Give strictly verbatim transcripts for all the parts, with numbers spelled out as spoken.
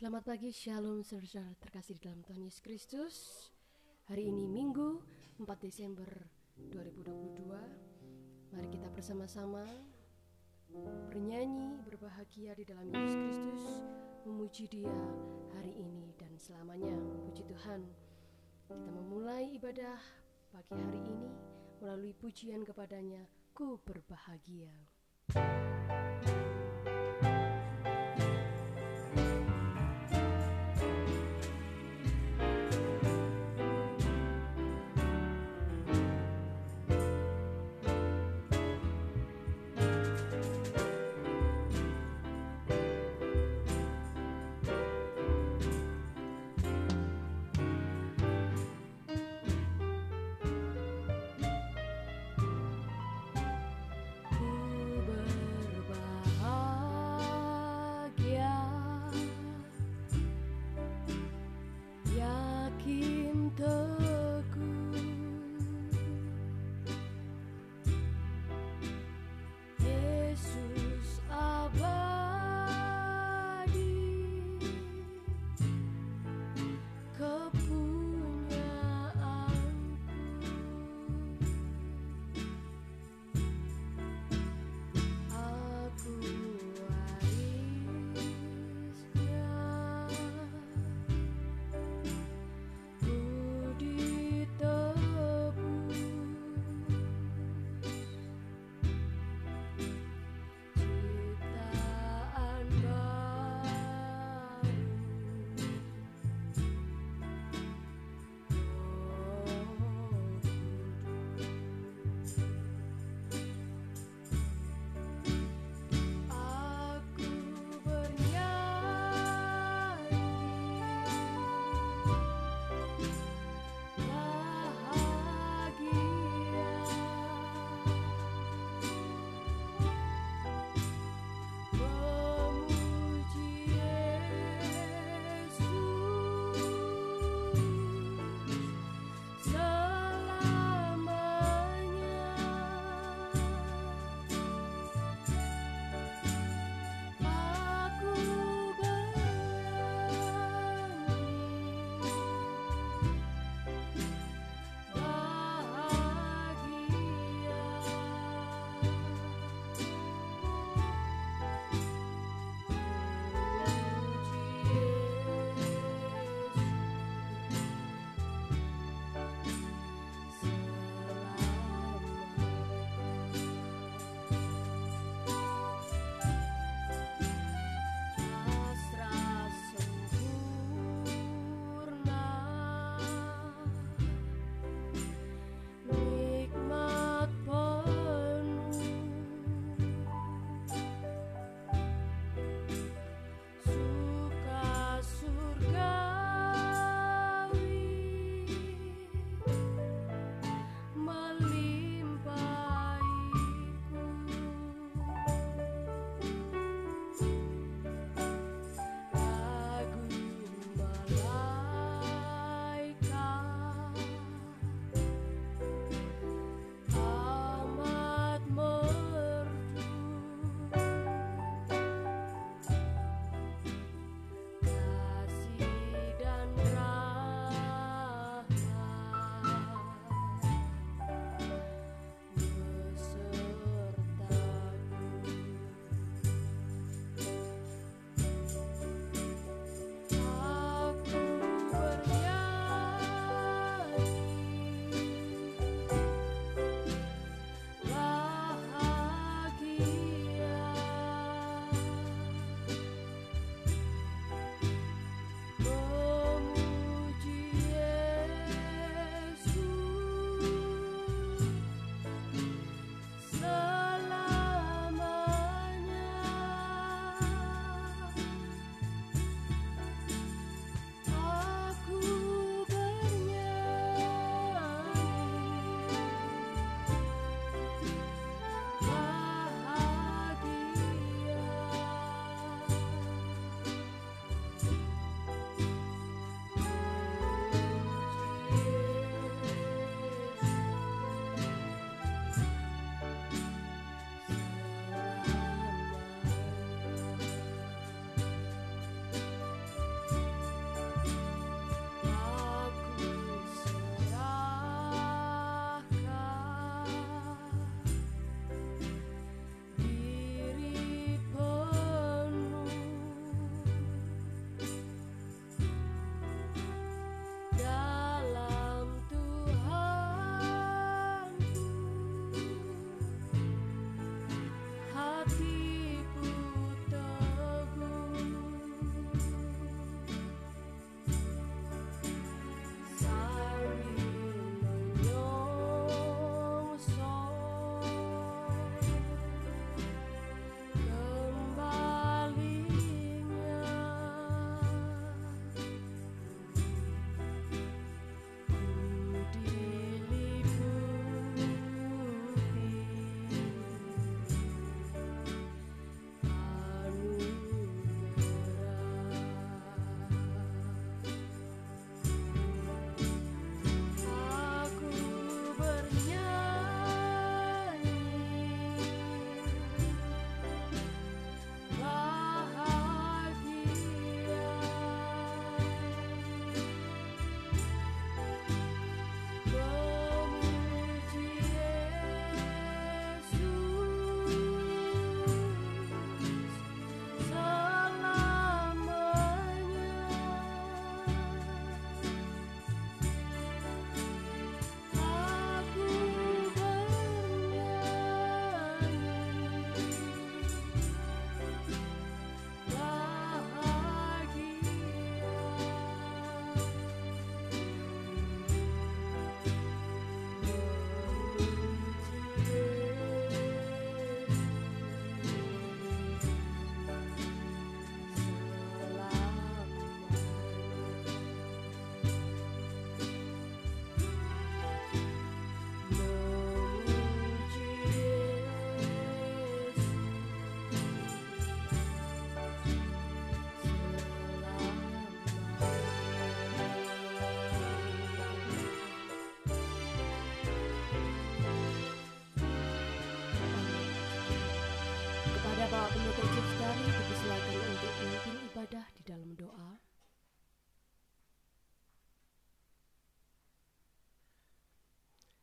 Selamat pagi, Shalom saudara-saudara terkasih di dalam Tuhan Yesus Kristus. Hari ini Minggu empat Desember dua ribu dua puluh dua. Mari kita bersama-sama bernyanyi, berbahagia di dalam Yesus Kristus, memuji Dia hari ini dan selamanya. Puji Tuhan. Kita memulai ibadah pagi hari ini melalui pujian kepadanya, Ku Berbahagia.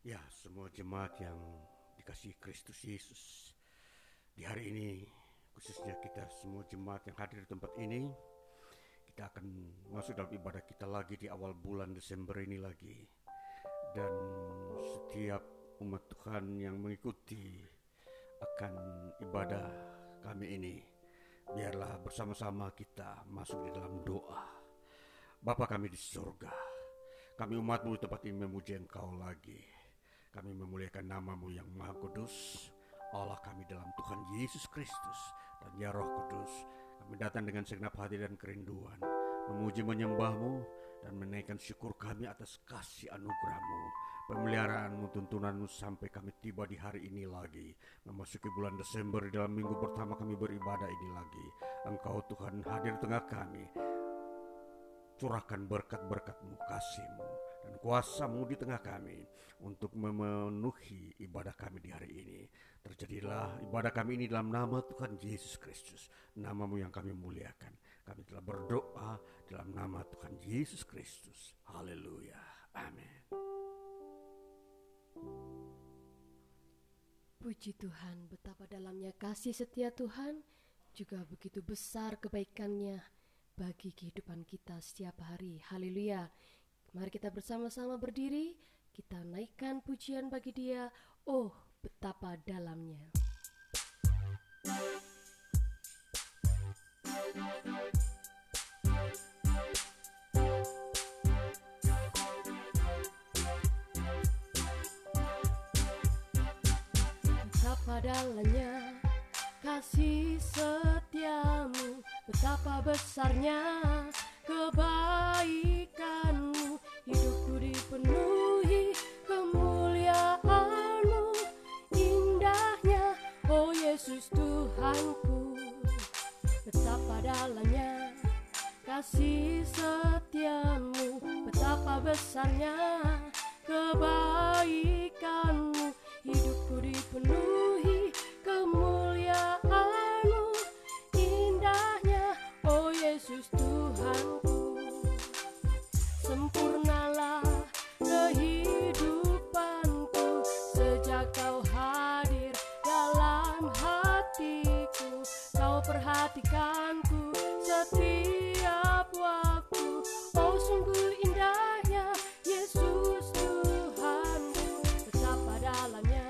Ya, semua jemaat yang dikasihi Kristus Yesus, di hari ini khususnya kita semua jemaat yang hadir di tempat ini, kita akan masuk dalam ibadah kita lagi di awal bulan Desember ini lagi. Dan setiap umat Tuhan yang mengikuti akan ibadah kami ini, biarlah bersama-sama kita masuk di dalam doa. Bapa kami di surga, kami umat-Mu di tempat ini memuji Engkau lagi. Kami memuliakan nama-Mu yang Maha Kudus, Allah kami dalam Tuhan Yesus Kristus dan Ya Roh Kudus. Kami datang dengan segenap hati dan kerinduan, memuji menyembah-Mu dan menaikkan syukur kami atas kasih anugerah-Mu, pemeliharaanmu, tuntunanmu sampai kami tiba di hari ini lagi. Memasuki bulan Desember, dalam minggu pertama kami beribadah ini lagi, Engkau Tuhan hadir tengah kami. Curahkan berkat-berkat-Mu, kasih-Mu dan kuasa-Mu di tengah kami untuk memenuhi ibadah kami di hari ini. Terjadilah ibadah kami ini dalam nama Tuhan Yesus Kristus, nama-Mu yang kami muliakan. Kami telah berdoa dalam nama Tuhan Yesus Kristus. Haleluya. Amin. Puji Tuhan, betapa dalamnya kasih setia Tuhan, juga begitu besar kebaikan-Nya bagi kehidupan kita setiap hari. Haleluya. Mari kita bersama-sama berdiri, kita naikkan pujian bagi Dia. Oh, betapa dalamnya. Betapa dalamnya kasih setiamu, betapa besarnya kebaikan-Mu. Hidupku dipenuhi kemuliaan-Mu, indahnya, oh Yesus Tuhanku. Betapa dalamnya kasih setia-Mu, betapa besarnya kebaikan-Mu. Hidupku dipenuhi kemuliaan-Mu, indahnya, oh Yesus Tuhanku. Sempurnalah kehidupanku sejak Kau hadir dalam hatiku. Kau perhatikanku setiap waktu, oh sungguh indahnya Yesus Tuhanku. Betapa dalamnya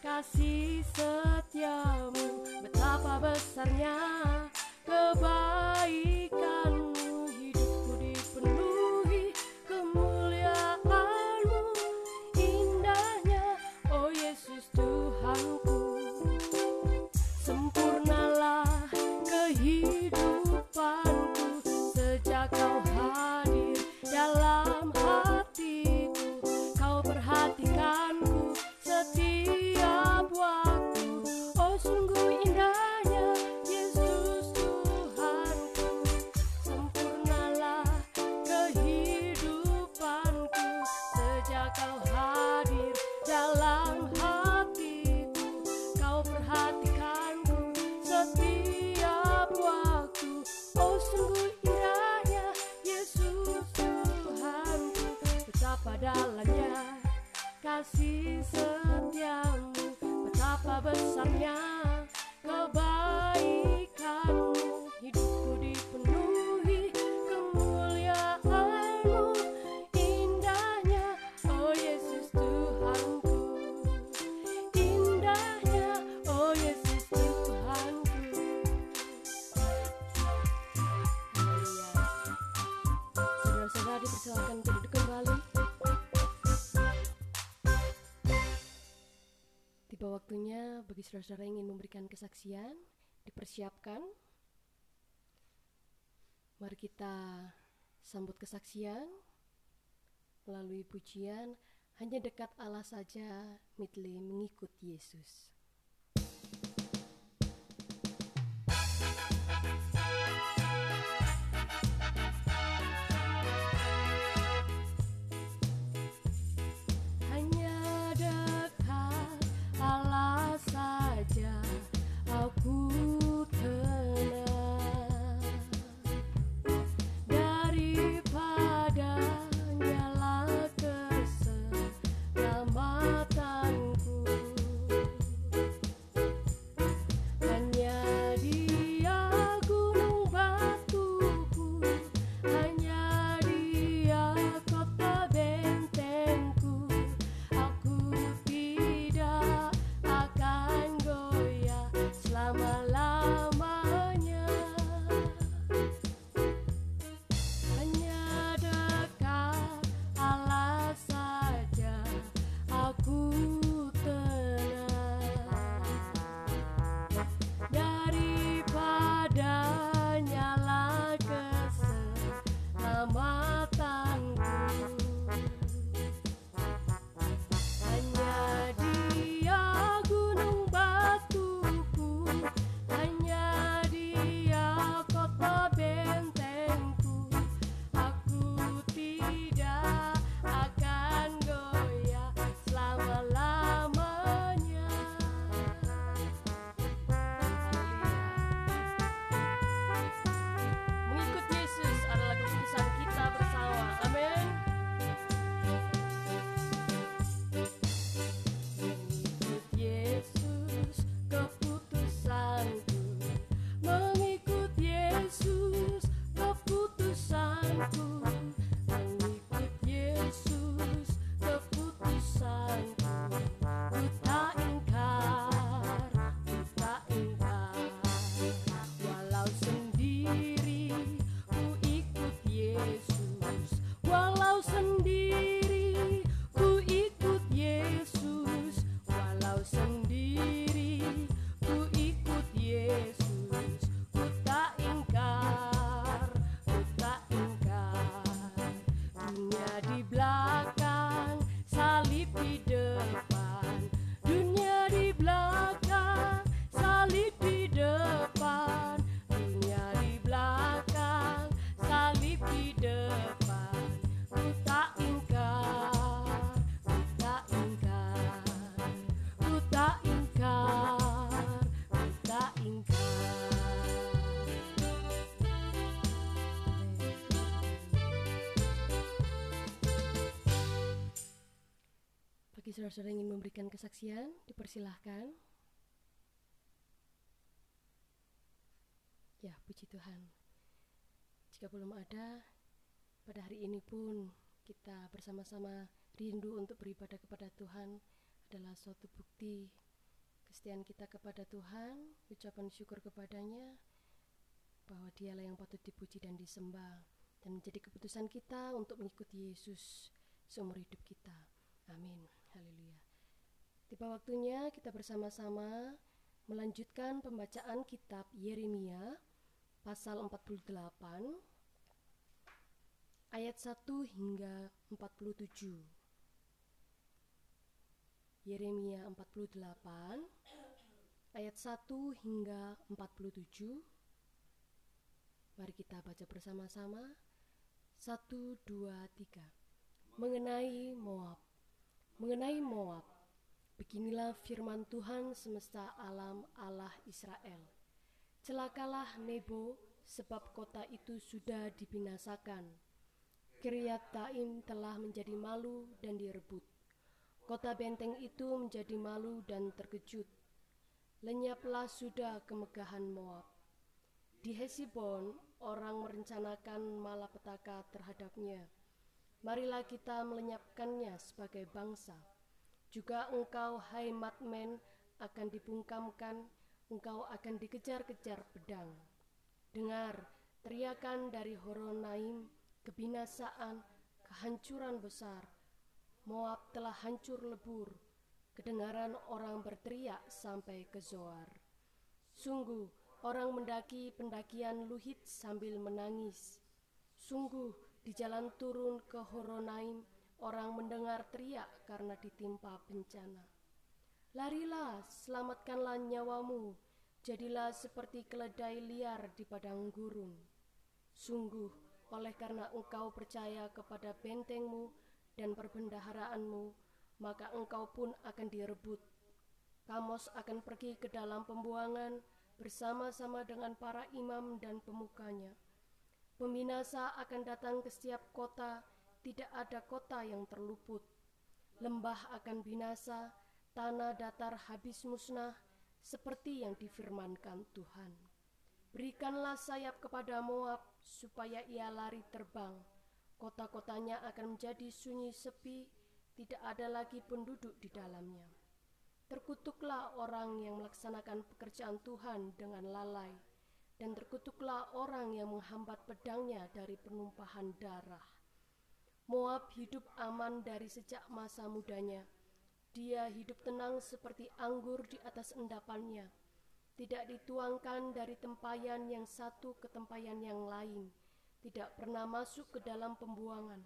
kasih setiamu, betapa besarnya kebaikan-Mu. Sempurnalah kehidupanku sejak Kau hadir dalam hatiku. Kau perhatikanku setiap waktu, oh sungguh indahnya Yesus Tuhanku. Sempurnalah kehidupanku sejak Kau hadir dalam hatiku. Perhatikanku setiap waktu, oh sungguh indahnya Yesus Tuhanku. Betapa dalamnya kasih setiamu, betapa besarnya kebaikan-Mu. Hidupku dipenuhi kemuliaan-Mu, indahnya, oh Yesus Tuhanku. Silakan duduk kembali. Tiba waktunya bagi saudara-saudara yang ingin memberikan kesaksian, dipersiapkan. Mari kita sambut kesaksian melalui pujian "Hanya Dekat Allah Saja", Midley Mengikut Yesus. Daripada nyala kesenaman. saudara-saudara ingin memberikan kesaksian, dipersilahkan. Ya, puji Tuhan. Jika belum ada, pada hari ini pun kita bersama-sama rindu untuk beribadah kepada Tuhan adalah suatu bukti kesetiaan kita kepada Tuhan, ucapan syukur kepadanya, bahwa dialah yang patut dipuji dan disembah, dan menjadi keputusan kita untuk mengikuti Yesus seumur hidup kita. Amin. Haleluya. Tiba waktunya kita bersama-sama melanjutkan pembacaan kitab Yeremia pasal empat puluh delapan ayat satu hingga empat puluh tujuh. Yeremia empat puluh delapan ayat satu hingga empat puluh tujuh. Mari kita baca bersama-sama. satu, dua, tiga. Mengenai Moab. Mengenai Moab, beginilah firman Tuhan semesta alam, Allah Israel. Celakalah Nebo, sebab kota itu sudah dibinasakan. Kiryataim telah menjadi malu dan direbut. Kota benteng itu menjadi malu dan terkejut. Lenyaplah sudah kemegahan Moab. Di Hesibon, orang merencanakan malapetaka terhadapnya. Marilah kita melenyapkannya sebagai bangsa. Juga engkau, hai madmen, akan dibungkamkan. Engkau akan dikejar-kejar pedang. Dengar teriakan dari Horonaim, kebinasaan, kehancuran besar. Moab telah hancur lebur, kedengaran orang berteriak sampai ke Zoar. Sungguh, orang mendaki pendakian Luhit sambil menangis. Sungguh, di jalan turun ke Horonaim, orang mendengar teriak karena ditimpa bencana. Larilah, selamatkanlah nyawamu, jadilah seperti keledai liar di padang gurun. Sungguh, oleh karena engkau percaya kepada bentengmu dan perbendaharaanmu, maka engkau pun akan direbut. Kamos akan pergi ke dalam pembuangan bersama-sama dengan para imam dan pemukanya. Pembinasa akan datang ke setiap kota, tidak ada kota yang terluput. Lembah akan binasa, tanah datar habis musnah, seperti yang difirmankan Tuhan. Berikanlah sayap kepada Moab, supaya ia lari terbang. Kota-kotanya akan menjadi sunyi sepi, tidak ada lagi penduduk di dalamnya. Terkutuklah orang yang melaksanakan pekerjaan Tuhan dengan lalai, dan terkutuklah orang yang menghambat pedangnya dari penumpahan darah. Moab hidup aman dari sejak masa mudanya. Dia hidup tenang seperti anggur di atas endapannya. Tidak dituangkan dari tempayan yang satu ke tempayan yang lain. Tidak pernah masuk ke dalam pembuangan.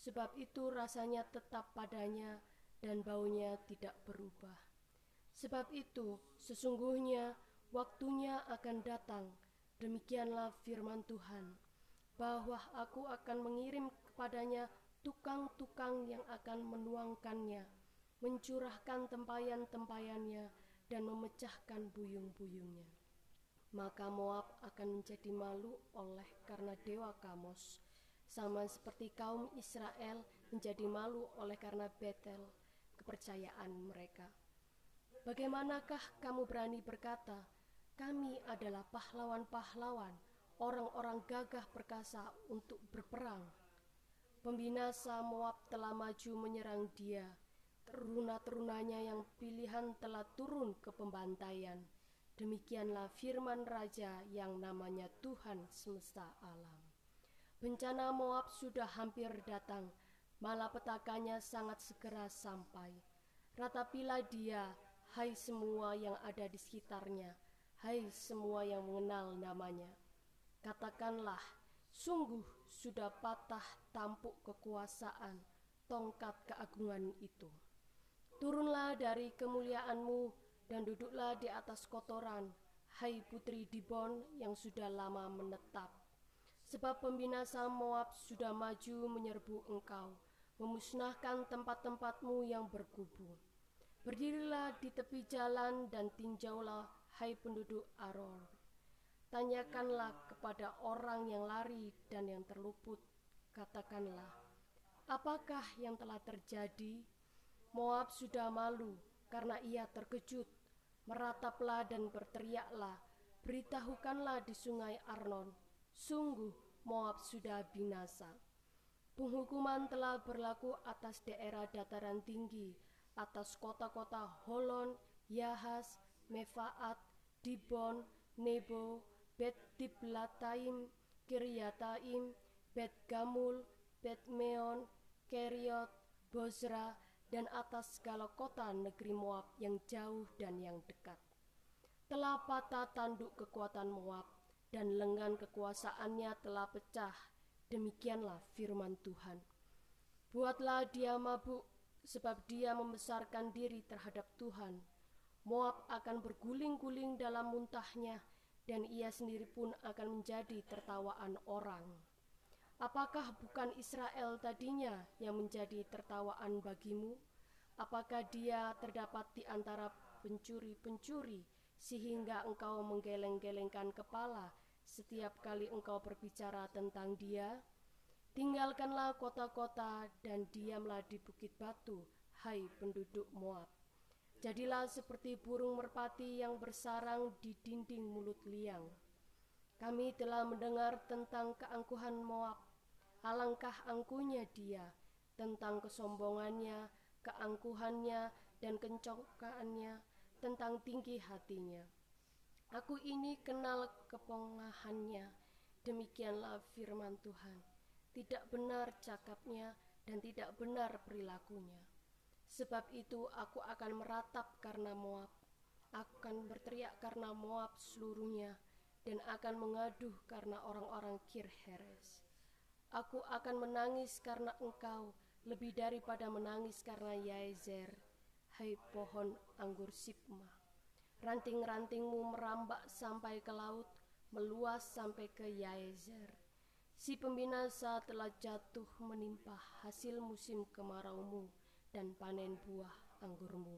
Sebab itu rasanya tetap padanya dan baunya tidak berubah. Sebab itu sesungguhnya waktunya akan datang, demikianlah firman Tuhan, bahwa aku akan mengirim kepadanya tukang-tukang yang akan menuangkannya, mencurahkan tempayan-tempayannya, dan memecahkan buyung-buyungnya. Maka Moab akan menjadi malu oleh karena dewa Kamos, sama seperti kaum Israel menjadi malu oleh karena Betel, kepercayaan mereka. Bagaimanakah kamu berani berkata, kami adalah pahlawan-pahlawan, orang-orang gagah perkasa untuk berperang? Pembinasa Moab telah maju menyerang dia, teruna-terunanya yang pilihan telah turun ke pembantaian. Demikianlah firman Raja yang namanya Tuhan semesta alam. Bencana Moab sudah hampir datang, malapetakanya sangat segera sampai. Ratapilah dia, hai semua yang ada di sekitarnya, hai semua yang mengenal namanya. Katakanlah, sungguh sudah patah tampuk kekuasaan, tongkat keagungan itu. Turunlah dari kemuliaanmu dan duduklah di atas kotoran, hai putri Dibon yang sudah lama menetap. Sebab pembinasa Moab sudah maju menyerbu engkau, memusnahkan tempat-tempatmu yang berkubu. Berdirilah di tepi jalan dan tinjaulah, hai penduduk Aror. Tanyakanlah kepada orang yang lari dan yang terluput. Katakanlah, apakah yang telah terjadi? Moab sudah malu karena ia terkejut. Merataplah dan berteriaklah, beritahukanlah di sungai Arnon, sungguh Moab sudah binasa. Penghukuman telah berlaku atas daerah dataran tinggi, atas kota-kota Holon, Yahas, Mefaat, Dibon, Nebo, Bet Diplataim, Kiryataim, Bet-Gamul, Bet-Meon, Keryot, Bosra, dan atas segala kota negeri Moab yang jauh dan yang dekat. Telah patah tanduk kekuatan Moab, dan lengan kekuasaannya telah pecah. Demikianlah firman Tuhan. Buatlah dia mabuk, sebab dia membesarkan diri terhadap Tuhan. Moab akan berguling-guling dalam muntahnya, dan ia sendiri pun akan menjadi tertawaan orang. Apakah bukan Israel tadinya yang menjadi tertawaan bagimu? Apakah dia terdapat di antara pencuri-pencuri, sehingga engkau menggeleng-gelengkan kepala setiap kali engkau berbicara tentang dia? Tinggalkanlah kota-kota dan diamlah di bukit batu, hai penduduk Moab. Jadilah seperti burung merpati yang bersarang di dinding mulut liang. Kami telah mendengar tentang keangkuhan Moab, alangkah angkuhnya dia, tentang kesombongannya, keangkuhannya, dan kencongkaannya, tentang tinggi hatinya. Aku ini kenal kepongahannya, demikianlah firman Tuhan. Tidak benar cakapnya dan tidak benar perilakunya. Sebab itu aku akan meratap karena Moab, aku akan berteriak karena Moab seluruhnya, dan akan mengaduh karena orang-orang Kirheres. Aku akan menangis karena engkau, lebih daripada menangis karena Yaezer, hai pohon anggur Sipma. Ranting-rantingmu merambak sampai ke laut, meluas sampai ke Yaezer. Si pembinasa telah jatuh menimpa hasil musim kemaraumu dan panen buah anggurmu.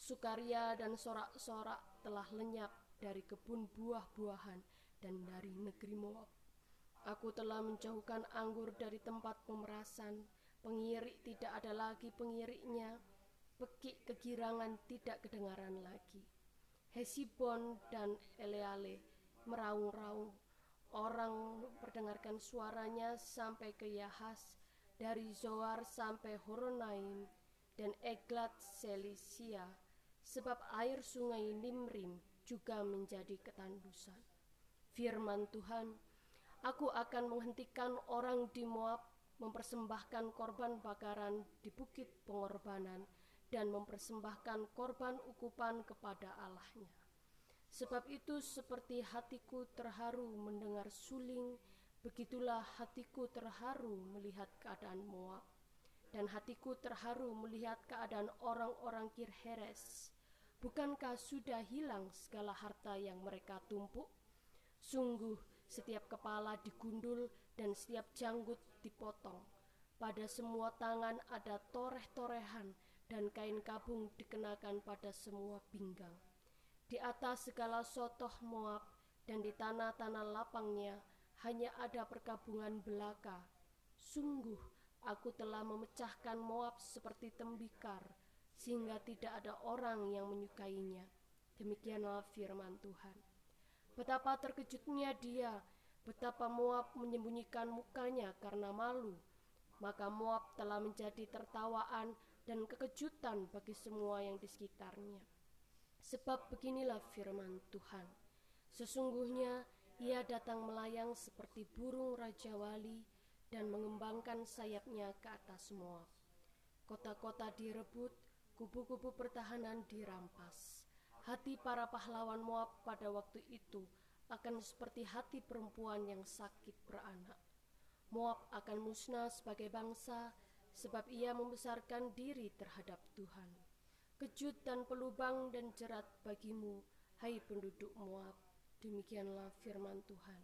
Sukaria dan sorak-sorak telah lenyap dari kebun buah-buahan dan dari negeri Moab. Aku telah menjauhkan anggur dari tempat pemerasan, pengirik tidak ada lagi pengiriknya, pekik kegirangan tidak kedengaran lagi. Hesibon dan Eleale meraung-raung, orang mendengarkan suaranya sampai ke Yahas, dari Zoar sampai Horonaim, dan Eglat Selisia, sebab air sungai Nimrim juga menjadi ketandusan. Firman Tuhan, aku akan menghentikan orang di Moab, mempersembahkan korban bakaran di bukit pengorbanan, dan mempersembahkan korban ukupan kepada Allahnya. Sebab itu seperti hatiku terharu mendengar suling, begitulah hatiku terharu melihat keadaan Moab, dan hatiku terharu melihat keadaan orang-orang Kirheres. Bukankah sudah hilang segala harta yang mereka tumpuk? Sungguh setiap kepala digundul dan setiap janggut dipotong. Pada semua tangan ada toreh-torehan, dan kain kabung dikenakan pada semua pinggang. Di atas segala sotoh Moab dan di tanah-tanah lapangnya hanya ada perkabungan belaka. Sungguh aku telah memecahkan Moab seperti tembikar, sehingga tidak ada orang yang menyukainya. Demikianlah firman Tuhan. Betapa terkejutnya dia, betapa Moab menyembunyikan mukanya karena malu. Maka Moab telah menjadi tertawaan dan kekejutan bagi semua yang di sekitarnya. Sebab beginilah firman Tuhan, sesungguhnya ia datang melayang seperti burung rajawali dan mengembangkan sayapnya ke atas Moab. Kota-kota direbut, kubu-kubu pertahanan dirampas. Hati para pahlawan Moab pada waktu itu akan seperti hati perempuan yang sakit beranak. Moab akan musnah sebagai bangsa, sebab ia membesarkan diri terhadap Tuhan. Kejut dan pelubang dan jerat bagimu, hai penduduk Moab, demikianlah firman Tuhan.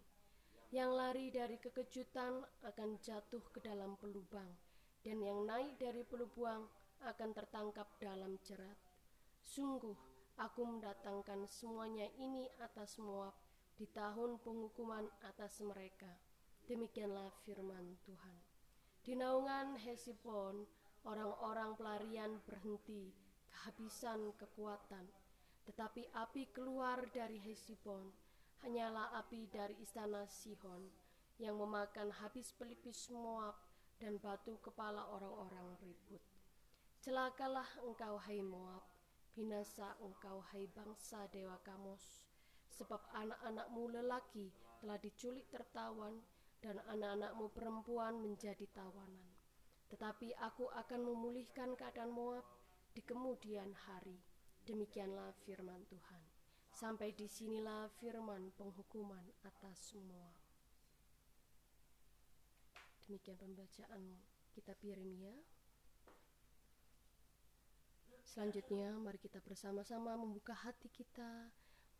Yang lari dari kekejutan akan jatuh ke dalam pelubang, dan yang naik dari pelubang akan tertangkap dalam jerat. Sungguh, aku mendatangkan semuanya ini atas Moab di tahun penghukuman atas mereka. Demikianlah firman Tuhan. Di naungan Hesibon Orang-orang pelarian berhenti, kehabisan kekuatan. Tetapi api keluar dari Hesibon, hanyalah api dari istana Sihon, yang memakan habis pelipis Moab dan batu kepala orang-orang ribut. Celakalah engkau, hai Moab, binasa engkau, hai bangsa dewa Kamos, sebab anak-anakmu lelaki telah diculik tertawan, dan anak-anakmu perempuan menjadi tawanan. Tetapi aku akan memulihkan keadaan Moab di kemudian hari. Demikianlah firman Tuhan. Sampai disinilah firman penghukuman atas Moab. Demikian pembacaan kitab Yeremia. Selanjutnya mari kita bersama-sama membuka hati kita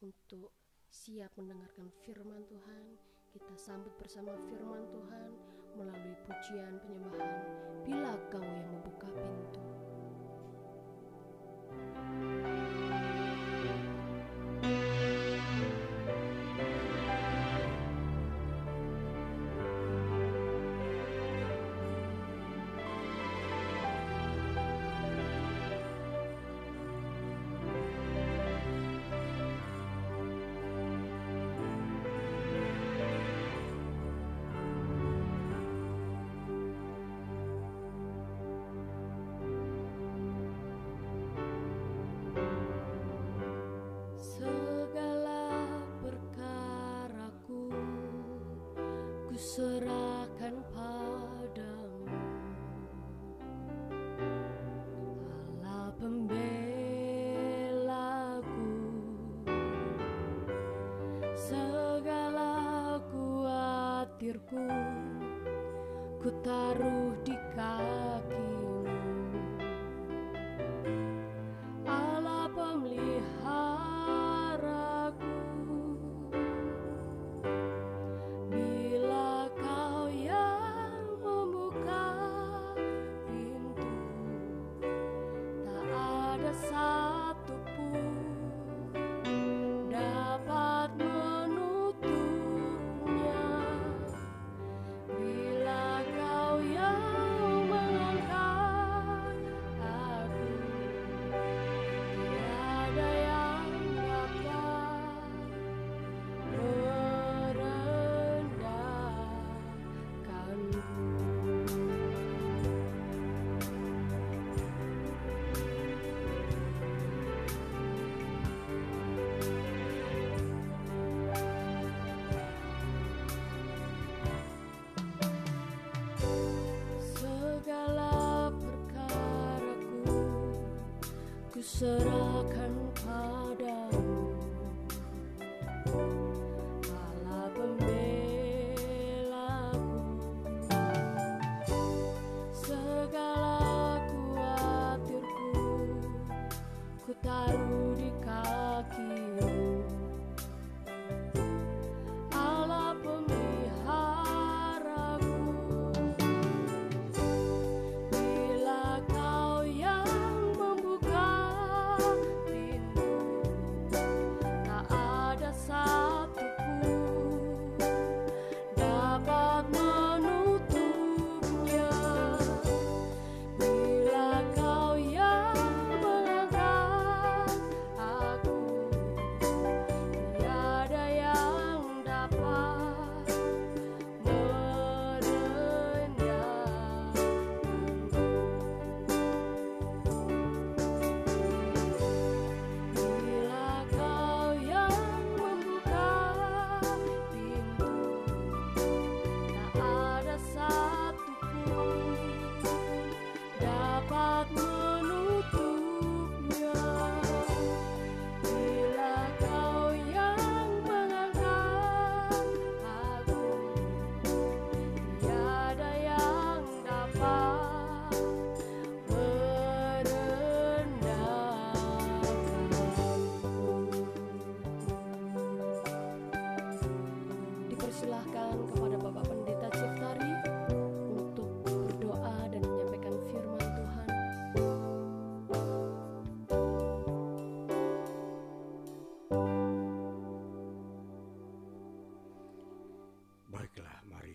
untuk siap mendengarkan firman Tuhan. Kita sambut bersama firman Tuhan melalui pujian penyembahan "Bila Kau yang Membuka Pintu". Serahkan padamu, Allah pembelaku, segala khawatirku ku taruh di kakimu. Allah pemelihara.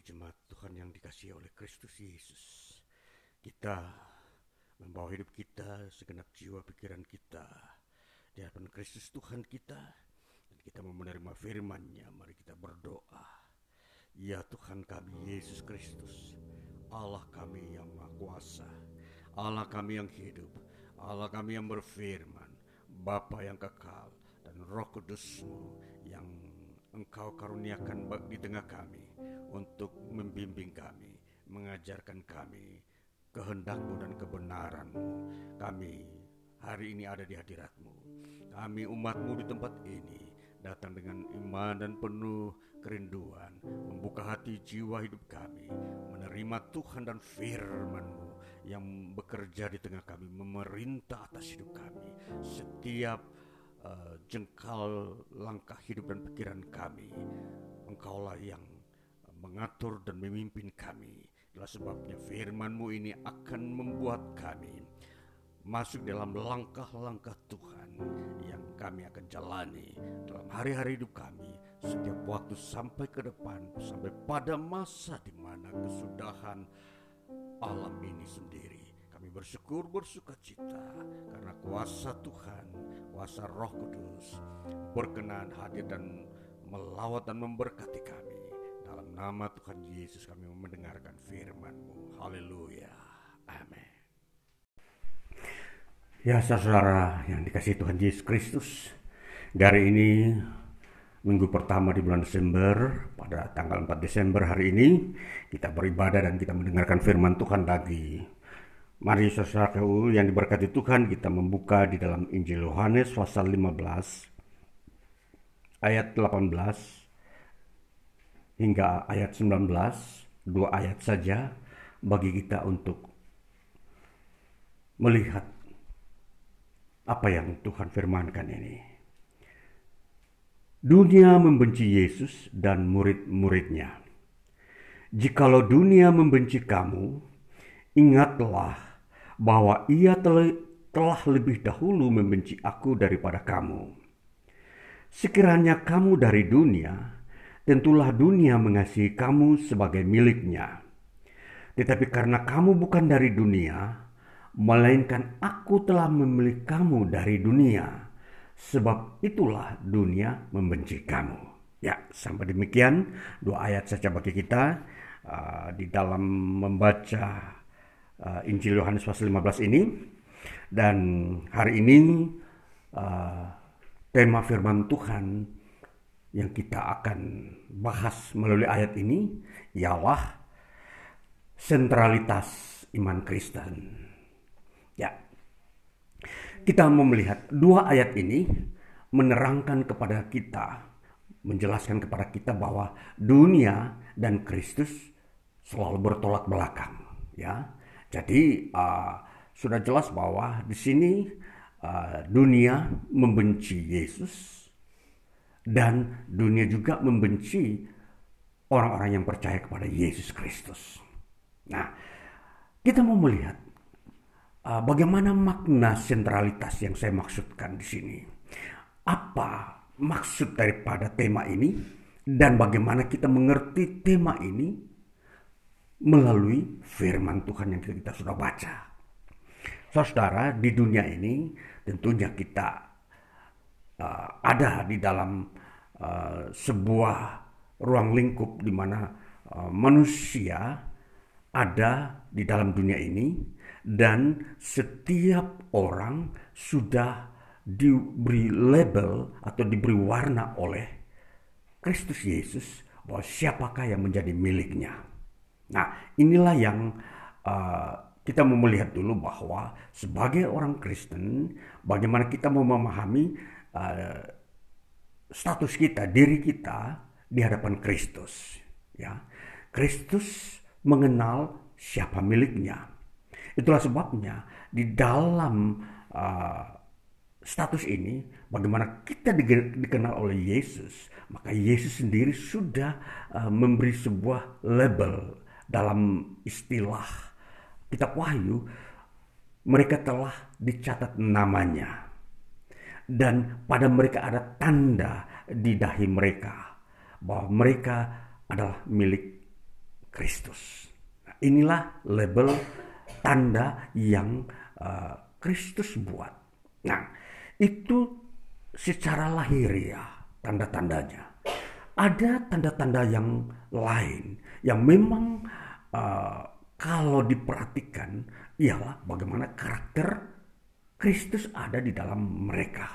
Jemaat Tuhan yang dikasihi oleh Kristus Yesus, kita membawa hidup kita, segenap jiwa pikiran kita di hadapan Kristus Tuhan kita, dan kita mau menerima firman-Nya. Mari kita berdoa. Ya Tuhan kami Yesus Kristus, Allah kami yang Maha Kuasa, Allah kami yang hidup, Allah kami yang berfirman, Bapa yang kekal, dan Roh Kudus-Mu yang Engkau karuniakan di tengah kami untuk membimbing kami, mengajarkan kami kehendak-Mu dan kebenaran-Mu. Kami hari ini ada di hadirat-Mu. Kami umat-Mu di tempat ini datang dengan iman dan penuh kerinduan, membuka hati jiwa hidup kami, menerima Tuhan dan firman-Mu yang bekerja di tengah kami, memerintah atas hidup kami. Setiap uh, jengkal langkah hidup dan pikiran kami, Engkaulah yang mengatur dan memimpin kami. Itulah sebabnya firman-Mu ini akan membuat kami masuk dalam langkah-langkah Tuhan yang kami akan jalani dalam hari-hari hidup kami, setiap waktu sampai ke depan, sampai pada masa di mana kesudahan alam ini sendiri. Kami bersyukur, bersuka cita karena kuasa Tuhan, kuasa Roh Kudus berkenan hadir dan melawat dan memberkati kami. Dalam nama Tuhan Yesus kami mendengarkan firman-Mu. Haleluya. Amin. Ya saudara yang dikasihi Tuhan Yesus Kristus, dari ini minggu pertama di bulan Desember, pada tanggal empat Desember hari ini, kita beribadah dan kita mendengarkan firman Tuhan lagi. Mari saudara yang diberkati Tuhan, kita membuka di dalam Injil Yohanes pasal lima belas ayat delapan belas hingga ayat sembilan belas, dua ayat saja bagi kita untuk melihat apa yang Tuhan firmankan ini. Dunia membenci Yesus dan murid-murid-Nya. Jikalau dunia membenci kamu, ingatlah bahwa ia telah lebih dahulu membenci aku daripada kamu. Sekiranya kamu dari dunia, tentulah dunia mengasihi kamu sebagai miliknya. Tetapi karena kamu bukan dari dunia, melainkan aku telah memilih kamu dari dunia, sebab itulah dunia membenci kamu. Ya, sampai demikian dua ayat saja bagi kita uh, di dalam membaca uh, Injil Yohanes pasal lima belas ini. Dan hari ini uh, tema firman Tuhan yang kita akan bahas melalui ayat ini ialah sentralitas iman Kristen. Ya, kita mau melihat dua ayat ini menerangkan kepada kita, menjelaskan kepada kita bahwa dunia dan Kristus selalu bertolak belakang. Ya, jadi uh, sudah jelas bahwa di sini uh, dunia membenci Yesus dan dunia juga membenci orang-orang yang percaya kepada Yesus Kristus. Nah, kita mau melihat bagaimana makna sentralitas yang saya maksudkan di sini? Apa maksud daripada tema ini? Dan bagaimana kita mengerti tema ini melalui firman Tuhan yang kita sudah baca? Saudara, di dunia ini tentunya kita uh, ada di dalam uh, sebuah ruang lingkup di mana uh, manusia ada di dalam dunia ini. Dan setiap orang sudah diberi label atau diberi warna oleh Kristus Yesus bahwa siapakah yang menjadi miliknya. Nah, inilah yang uh, kita mau melihat dulu bahwa sebagai orang Kristen, bagaimana kita mau memahami uh, status kita, diri kita di hadapan Kristus. Ya, Kristus mengenal siapa miliknya. Itulah sebabnya di dalam uh, status ini, bagaimana kita dikenal oleh Yesus, maka Yesus sendiri sudah uh, memberi sebuah label dalam istilah kitab Wahyu. Mereka telah dicatat namanya, dan pada mereka ada tanda di dahi mereka bahwa mereka adalah milik Kristus. Nah, inilah label tanda yang uh, Kristus buat. Nah, itu secara lahiriah tanda-tandanya. Ada tanda-tanda yang lain yang memang uh, kalau diperhatikan ialah bagaimana karakter Kristus ada di dalam mereka.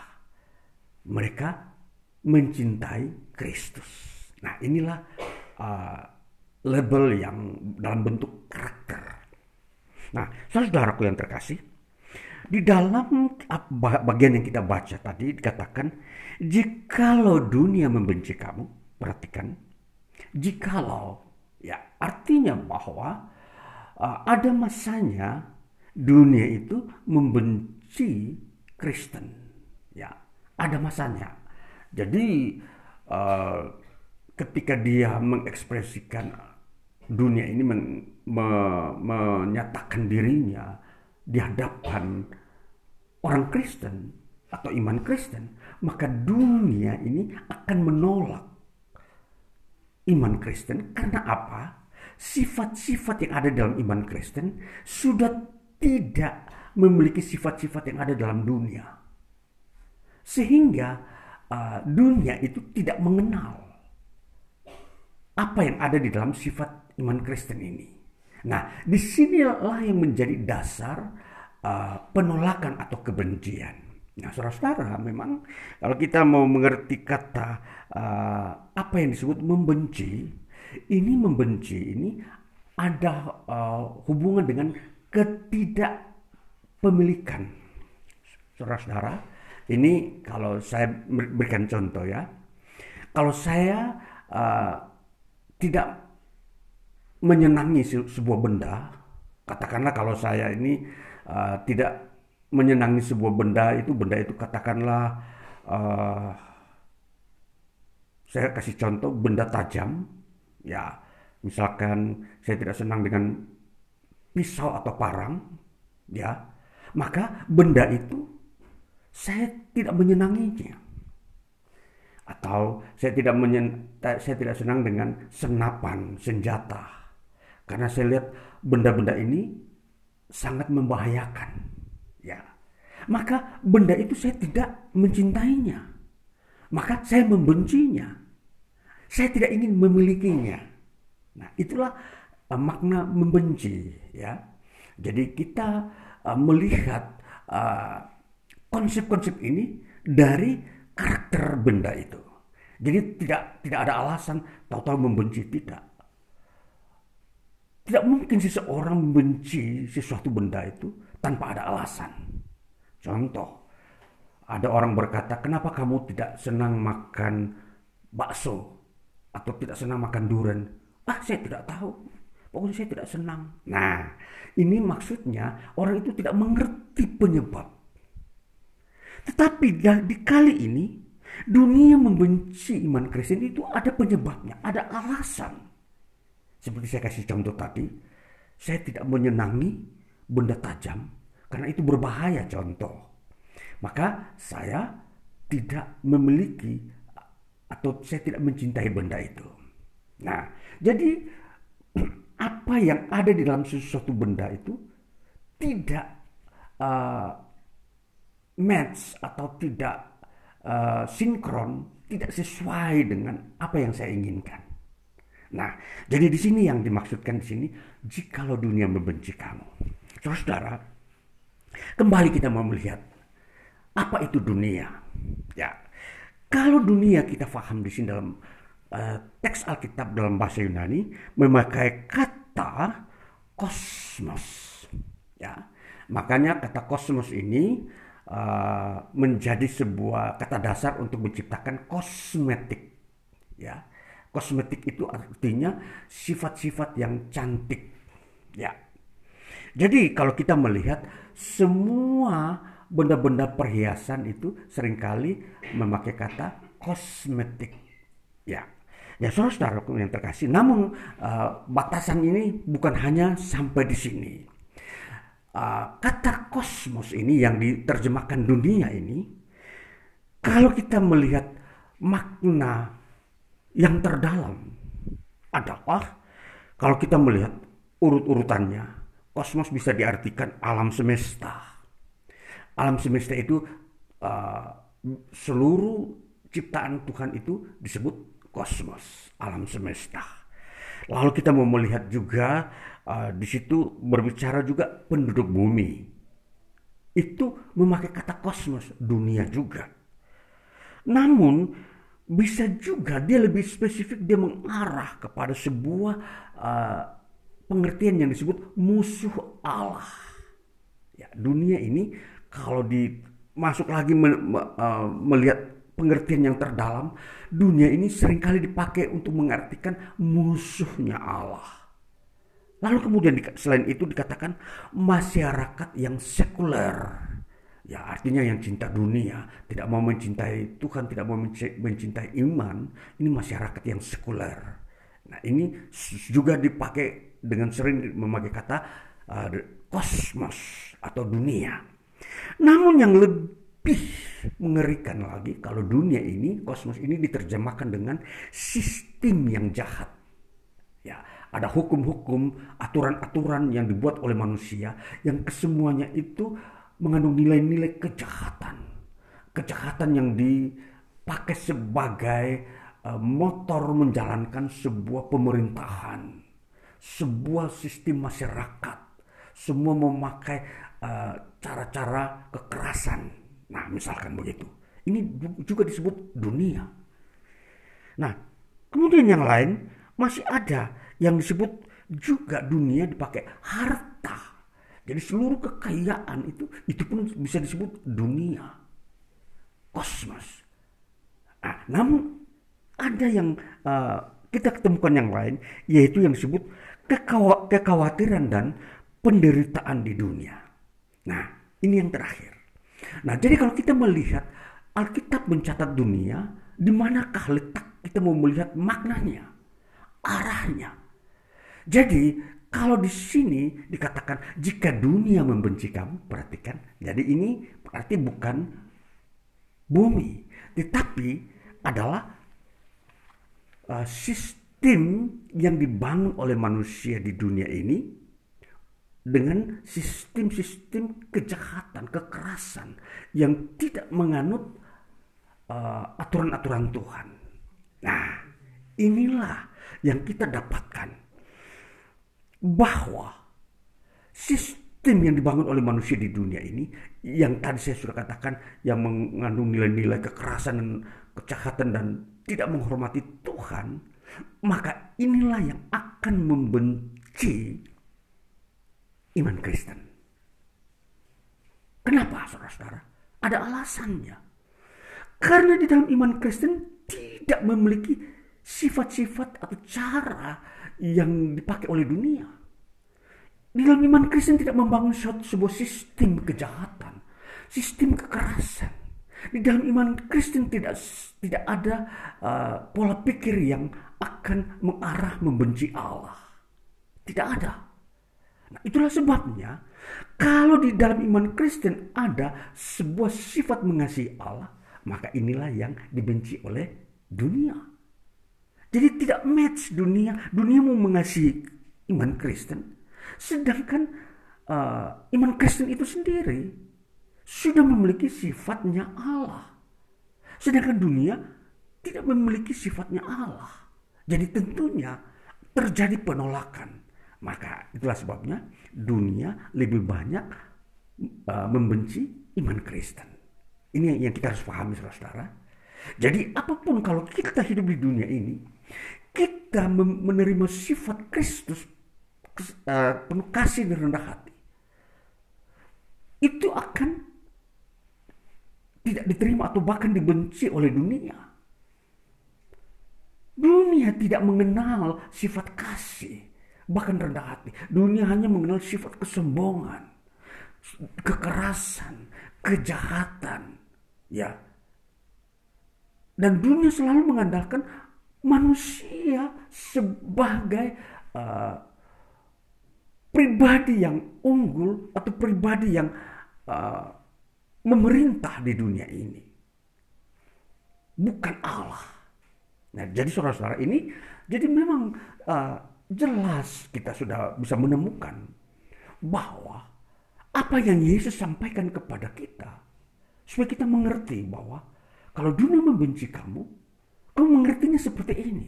Mereka mencintai Kristus. Nah, inilah uh, label yang dalam bentuk karakter. Nah, saudaraku yang terkasih, di dalam bagian yang kita baca tadi dikatakan, jikalau dunia membenci kamu, perhatikan, jikalau, ya artinya bahwa uh, ada masanya dunia itu membenci Kristen, ya ada masanya. Jadi uh, ketika dia mengekspresikan dunia ini men, me, menyatakan dirinya di hadapan orang Kristen atau iman Kristen, maka dunia ini akan menolak iman Kristen. Karena apa? Sifat-sifat yang ada dalam iman Kristen sudah tidak memiliki sifat-sifat yang ada dalam dunia, sehingga uh, dunia itu tidak mengenal apa yang ada di dalam sifat iman Kristen ini. Nah, disinilah yang menjadi dasar uh, penolakan atau kebencian. Nah, saudara-saudara, memang kalau kita mau mengerti kata uh, apa yang disebut membenci, ini membenci ini ada uh, hubungan dengan ketidakpemilikan. Saudara-saudara, ini kalau saya berikan contoh ya, kalau saya uh, tidak menyenangi sebuah benda, katakanlah kalau saya ini uh, tidak menyenangi sebuah benda, itu benda itu katakanlah uh, saya kasih contoh benda tajam, ya misalkan saya tidak senang dengan pisau atau parang, ya maka benda itu saya tidak menyenanginya. Atau saya tidak menyen, saya tidak senang dengan senapan senjata, karena saya lihat benda-benda ini sangat membahayakan, ya. Maka benda itu saya tidak mencintainya. Maka saya membencinya. Saya tidak ingin memilikinya. Nah, itulah uh, makna membenci, ya. Jadi kita uh, melihat uh, konsep-konsep ini dari karakter benda itu. Jadi tidak tidak ada alasan tahu-tahu membenci, tidak. Tidak mungkin seseorang membenci sesuatu benda itu tanpa ada alasan. Contoh, ada orang berkata, kenapa kamu tidak senang makan bakso atau tidak senang makan durian? Ah, saya tidak tahu. Pokoknya saya tidak senang. Nah, ini maksudnya orang itu tidak mengerti penyebab. Tetapi di kali ini, dunia membenci iman Kristen itu ada penyebabnya, ada alasan. Seperti saya kasih contoh tadi, saya tidak menyenangi benda tajam karena itu berbahaya contoh. Maka saya tidak memiliki atau saya tidak mencintai benda itu. Nah, jadi apa yang ada di dalam sesuatu benda itu tidak uh, match atau tidak uh, sinkron, tidak sesuai dengan apa yang saya inginkan. Nah, jadi di sini yang dimaksudkan di sini, jikalau dunia membenci kamu. Saudara, kembali kita mau melihat apa itu dunia. Ya, kalau dunia kita faham di sini dalam uh, teks Alkitab dalam bahasa Yunani memakai kata kosmos. Ya, makanya kata kosmos ini uh, menjadi sebuah kata dasar untuk menciptakan kosmetik. Ya. Kosmetik itu artinya sifat-sifat yang cantik, ya. Jadi kalau kita melihat semua benda-benda perhiasan itu seringkali memakai kata kosmetik, ya. Ya, saudara-saudara yang terkasih. Namun uh, batasan ini bukan hanya sampai di sini. Uh, kata kosmos ini yang diterjemahkan dunia ini, kalau kita melihat makna yang terdalam adalah kalau kita melihat urut-urutannya, kosmos bisa diartikan alam semesta. Alam semesta itu, uh, seluruh ciptaan Tuhan itu disebut kosmos, alam semesta. Lalu kita mau melihat juga uh, di situ berbicara juga penduduk bumi. Itu memakai kata kosmos, dunia juga. Namun bisa juga dia lebih spesifik, dia mengarah kepada sebuah uh, pengertian yang disebut musuh Allah. Ya, dunia ini kalau di masuk lagi me, me, uh, melihat pengertian yang terdalam, dunia ini seringkali dipakai untuk mengartikan musuhnya Allah. Lalu kemudian di, selain itu dikatakan masyarakat yang sekuler, ya artinya yang cinta dunia, tidak mau mencintai Tuhan, tidak mau mencintai iman, ini masyarakat yang sekuler. Nah, ini juga dipakai dengan sering memakai kata uh, kosmos atau dunia. Namun yang lebih mengerikan lagi kalau dunia ini, kosmos ini diterjemahkan dengan sistem yang jahat. Ya, ada hukum-hukum, aturan-aturan yang dibuat oleh manusia yang kesemuanya itu mengandung nilai-nilai kejahatan. Kejahatan yang dipakai sebagai motor menjalankan sebuah pemerintahan, sebuah sistem masyarakat. Semua memakai uh, cara-cara kekerasan. Nah, misalkan begitu. Ini juga disebut dunia. Nah, kemudian yang lain masih ada yang disebut juga dunia dipakai harta. Jadi seluruh kekayaan itu, itu pun bisa disebut dunia. Kosmos. Nah, namun ada yang uh, kita ketemukan yang lain, yaitu yang disebut kekaw- kekhawatiran dan penderitaan di dunia. Nah, ini yang terakhir. Nah, jadi kalau kita melihat Alkitab mencatat dunia, di manakah letak kita mau melihat maknanya, arahnya. Jadi kalau di sini dikatakan jika dunia membenci kamu, perhatikan. Jadi ini berarti bukan bumi, tetapi adalah uh, sistem yang dibangun oleh manusia di dunia ini. Dengan sistem-sistem kejahatan, kekerasan yang tidak menganut uh, aturan-aturan Tuhan. Nah, inilah yang kita dapatkan. Bahwa sistem yang dibangun oleh manusia di dunia ini, yang tadi saya sudah katakan, yang mengandung nilai-nilai kekerasan dan kejahatan dan tidak menghormati Tuhan, maka inilah yang akan membenci iman Kristen. Kenapa, saudara-saudara? Ada alasannya. Karena di dalam iman Kristen tidak memiliki sifat-sifat atau cara yang dipakai oleh dunia. Di dalam iman Kristen tidak membangun sebuah sistem kejahatan, sistem kekerasan. Di dalam iman Kristen tidak tidak ada uh, pola pikir yang akan mengarah membenci Allah. Tidak ada. Nah, itulah sebabnya kalau di dalam iman Kristen ada sebuah sifat mengasihi Allah, maka inilah yang dibenci oleh dunia. Jadi tidak match dunia, dunia mau mengasihi iman Kristen, sedangkan uh, iman Kristen itu sendiri sudah memiliki sifatnya Allah. Sedangkan dunia tidak memiliki sifatnya Allah. Jadi tentunya terjadi penolakan. Maka itulah sebabnya dunia lebih banyak uh, membenci iman Kristen. Ini yang kita harus pahami, saudara-saudara. Jadi apapun kalau kita hidup di dunia ini, kita mem- menerima sifat Kristus uh, penuh kasih dan rendah hati, itu akan tidak diterima atau bahkan dibenci oleh dunia. Dunia tidak mengenal sifat kasih, bahkan rendah hati. Dunia hanya mengenal sifat kesombongan, kekerasan, kejahatan, ya. Dan dunia selalu mengandalkan manusia sebagai uh, pribadi yang unggul atau pribadi yang uh, memerintah di dunia ini, bukan Allah. Nah, jadi saudara-saudara ini, jadi memang uh, jelas kita sudah bisa menemukan bahwa apa yang Yesus sampaikan kepada kita, supaya kita mengerti bahwa kalau dunia membenci kamu, kamu mengertinya seperti ini.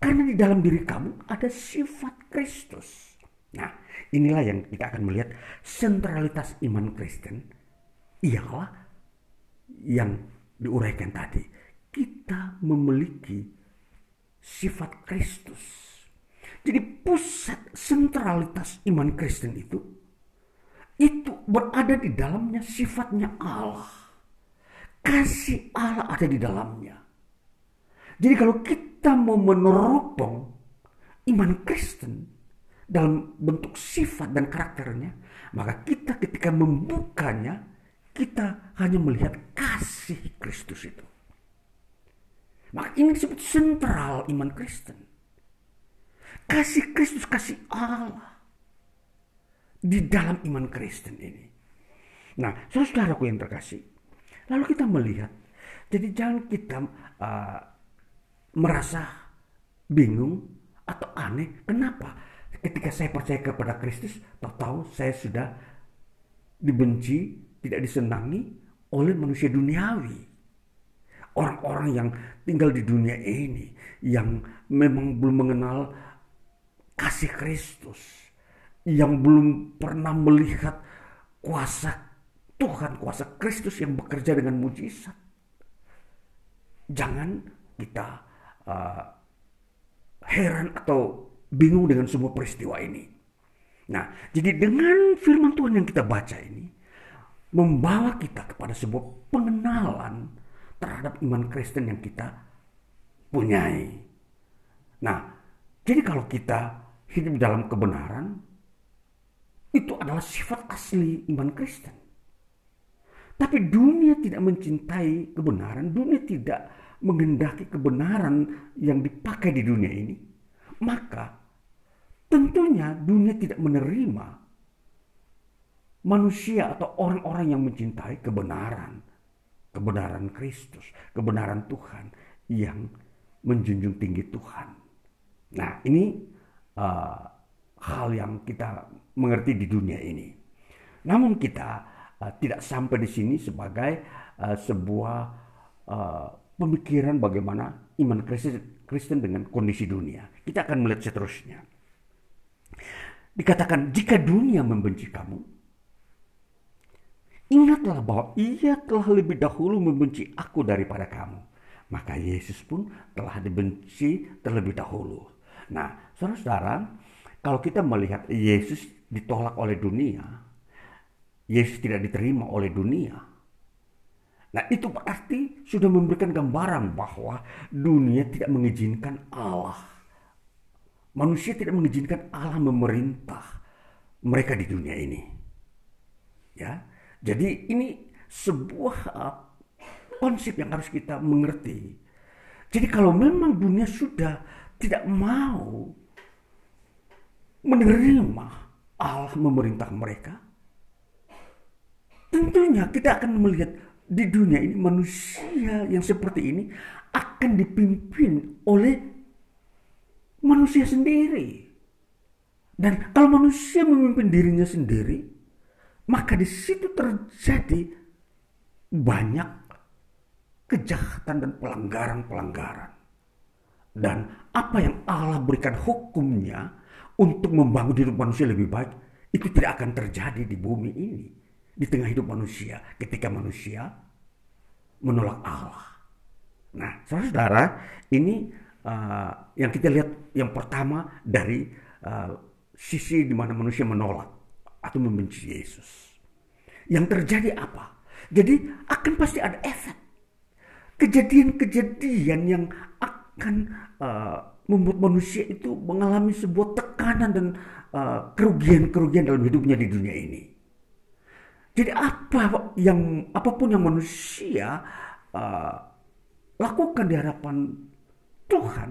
Karena di dalam diri kamu ada sifat Kristus. Nah, inilah yang kita akan melihat sentralitas iman Kristen ialah yang diuraikan tadi. Kita memiliki sifat Kristus. Jadi pusat sentralitas iman Kristen itu, itu berada di dalamnya sifatnya Allah. Kasih Allah ada di dalamnya. Jadi kalau kita mau meneropong iman Kristen dalam bentuk sifat dan karakternya, maka kita ketika membukanya, kita hanya melihat kasih Kristus itu. Maka ini disebut sentral iman Kristen. Kasih Kristus, kasih Allah di dalam iman Kristen ini. Nah, saudara-saudaraku yang terkasih, lalu kita melihat, jadi jangan kita uh, merasa bingung atau aneh. Kenapa? Ketika saya percaya kepada Kristus, tahu-tahu saya sudah dibenci, tidak disenangi oleh manusia duniawi. Orang-orang yang tinggal di dunia ini, yang memang belum mengenal kasih Kristus, yang belum pernah melihat kuasa Tuhan, kuasa Kristus yang bekerja dengan mujizat. Jangan kita uh, heran atau bingung dengan semua peristiwa ini. Nah, jadi dengan firman Tuhan yang kita baca ini, membawa kita kepada sebuah pengenalan terhadap iman Kristen yang kita punyai. Nah, jadi kalau kita hidup dalam kebenaran, itu adalah sifat asli iman Kristen. Tapi dunia tidak mencintai kebenaran, dunia tidak menghendaki kebenaran yang dipakai di dunia ini. Maka tentunya dunia tidak menerima manusia atau orang-orang yang mencintai kebenaran. Kebenaran Kristus, kebenaran Tuhan yang menjunjung tinggi Tuhan. Nah, ini uh, hal yang kita mengerti di dunia ini. Namun kita uh, tidak sampai di sini sebagai uh, sebuah uh, pemikiran bagaimana iman Kristen, Kristen dengan kondisi dunia. Kita akan melihat seterusnya. Dikatakan jika dunia membenci kamu, ingatlah bahwa ia telah lebih dahulu membenci aku daripada kamu. Maka Yesus pun telah dibenci terlebih dahulu. Nah, saudara-saudara, kalau kita melihat Yesus ditolak oleh dunia, Yesus tidak diterima oleh dunia. Nah, itu berarti sudah memberikan gambaran bahwa dunia tidak mengizinkan Allah. Manusia tidak mengizinkan Allah memerintah mereka di dunia ini. Ya, jadi ini sebuah uh, konsep yang harus kita mengerti. Jadi kalau memang dunia sudah tidak mau menerima Allah memerintah mereka, tentunya kita akan melihat di dunia ini manusia yang seperti ini akan dipimpin oleh manusia sendiri. Dan kalau manusia memimpin dirinya sendiri, maka di situ terjadi banyak kejahatan dan pelanggaran-pelanggaran. Dan apa yang Allah berikan hukumnya untuk membangun hidup manusia lebih baik, itu tidak akan terjadi di bumi ini, di tengah hidup manusia, ketika manusia menolak Allah. Nah, saudara-saudara, ini uh, yang kita lihat yang pertama dari uh, sisi di mana manusia menolak atau membenci Yesus. Yang terjadi apa? Jadi akan pasti ada efek. Kejadian-kejadian yang akan uh, membuat manusia itu mengalami sebuah tekanan dan uh, kerugian-kerugian dalam hidupnya di dunia ini. Jadi apa yang apapun yang manusia uh, lakukan di hadapan Tuhan,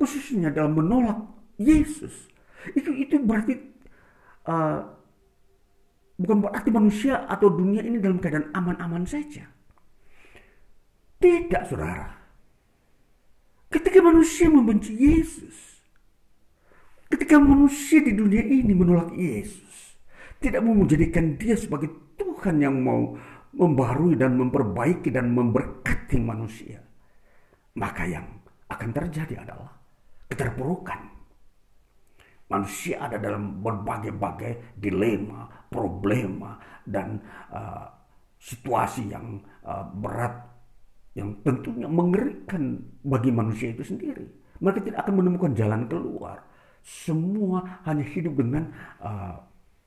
khususnya dalam menolak Yesus, itu itu berarti uh, bukan berarti manusia atau dunia ini dalam keadaan aman-aman saja. Tidak, saudara. Ketika manusia membenci Yesus, ketika manusia di dunia ini menolak Yesus, tidak mau menjadikan dia sebagai Tuhan yang mau membarui dan memperbaiki dan memberkati manusia, maka yang akan terjadi adalah keterpurukan. Manusia ada dalam berbagai-bagai dilema, problema, dan uh, situasi yang uh, berat, yang tentunya mengerikan bagi manusia itu sendiri. Mereka tidak akan menemukan jalan keluar. Semua hanya hidup dengan uh,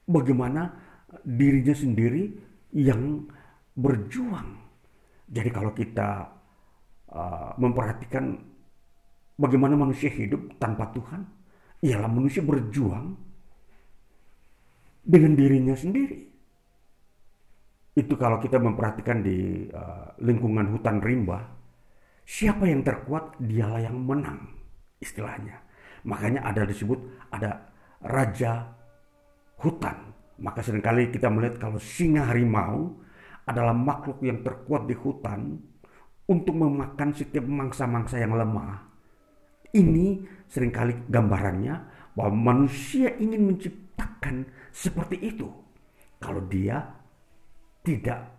bagaimana dirinya sendiri yang berjuang. Jadi kalau kita uh, memperhatikan bagaimana manusia hidup tanpa Tuhan, ialah manusia berjuang dengan dirinya sendiri. Itu kalau kita memperhatikan di uh, lingkungan hutan rimba, siapa yang terkuat dialah yang menang, istilahnya. Makanya ada disebut ada raja hutan. Maka seringkali kita melihat kalau singa harimau adalah makhluk yang terkuat di hutan untuk memakan setiap mangsa-mangsa yang lemah. Ini seringkali gambarannya bahwa manusia ingin menciptakan seperti itu kalau dia tidak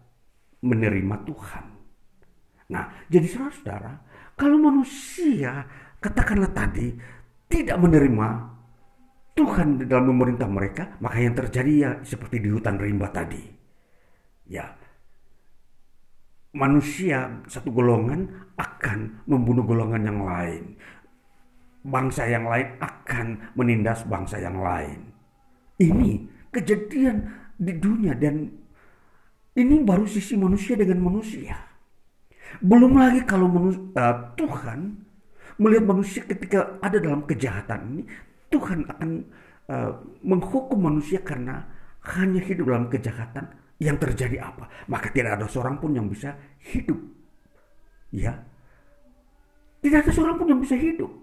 menerima Tuhan. Nah, jadi saudara-saudara, kalau manusia katakanlah tadi tidak menerima Tuhan dalam memerintah mereka, maka yang terjadi ya seperti di hutan rimba tadi. Ya, manusia satu golongan akan membunuh golongan yang lain. Bangsa yang lain akan menindas bangsa yang lain. Ini kejadian di dunia, dan ini baru sisi manusia dengan manusia. Belum lagi kalau manu- uh, Tuhan melihat manusia ketika ada dalam kejahatan ini, Tuhan akan uh, menghukum manusia karena hanya hidup dalam kejahatan. Yang terjadi apa? Maka tidak ada seorang pun yang bisa hidup. Ya, tidak ada seorang pun yang bisa hidup.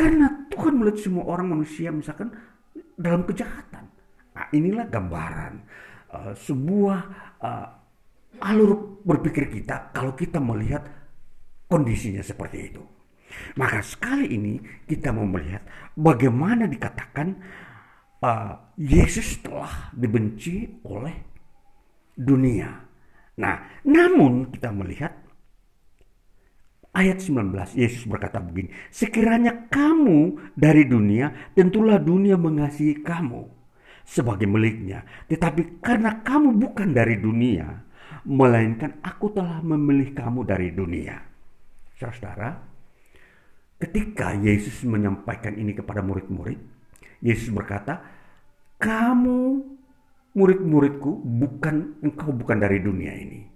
Karena Tuhan melihat semua orang manusia misalkan dalam kejahatan. Nah, inilah gambaran uh, sebuah uh, alur berpikir kita kalau kita melihat kondisinya seperti itu. Maka sekali ini kita mau melihat bagaimana dikatakan uh, Yesus telah dibenci oleh dunia. Nah, namun kita melihat ayat sembilan belas, Yesus berkata begini, sekiranya kamu dari dunia, tentulah dunia mengasihi kamu sebagai miliknya. Tetapi karena kamu bukan dari dunia, melainkan aku telah memilih kamu dari dunia. Saudara, ketika Yesus menyampaikan ini kepada murid-murid, Yesus berkata, kamu murid-muridku, bukan, engkau bukan dari dunia ini.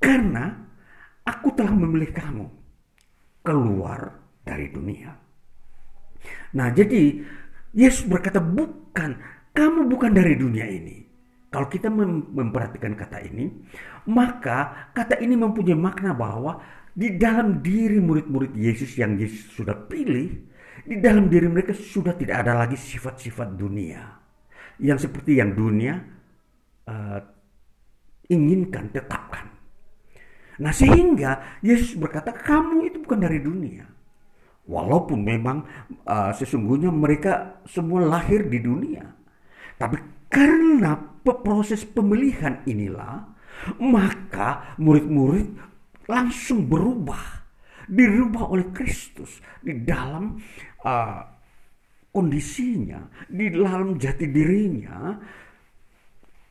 Karena aku telah memilih kamu keluar dari dunia. Nah, jadi Yesus berkata bukan, kamu bukan dari dunia ini. Kalau kita memperhatikan kata ini, maka kata ini mempunyai makna bahwa di dalam diri murid-murid Yesus yang Yesus sudah pilih, di dalam diri mereka sudah tidak ada lagi sifat-sifat dunia. Yang seperti yang dunia uh, inginkan, tetapkan. Nah, sehingga Yesus berkata, kamu itu bukan dari dunia. Walaupun memang uh, sesungguhnya mereka semua lahir di dunia. Tapi karena proses pemilihan inilah, maka murid-murid langsung berubah. Dirubah oleh Kristus di dalam uh, kondisinya, di dalam jati dirinya,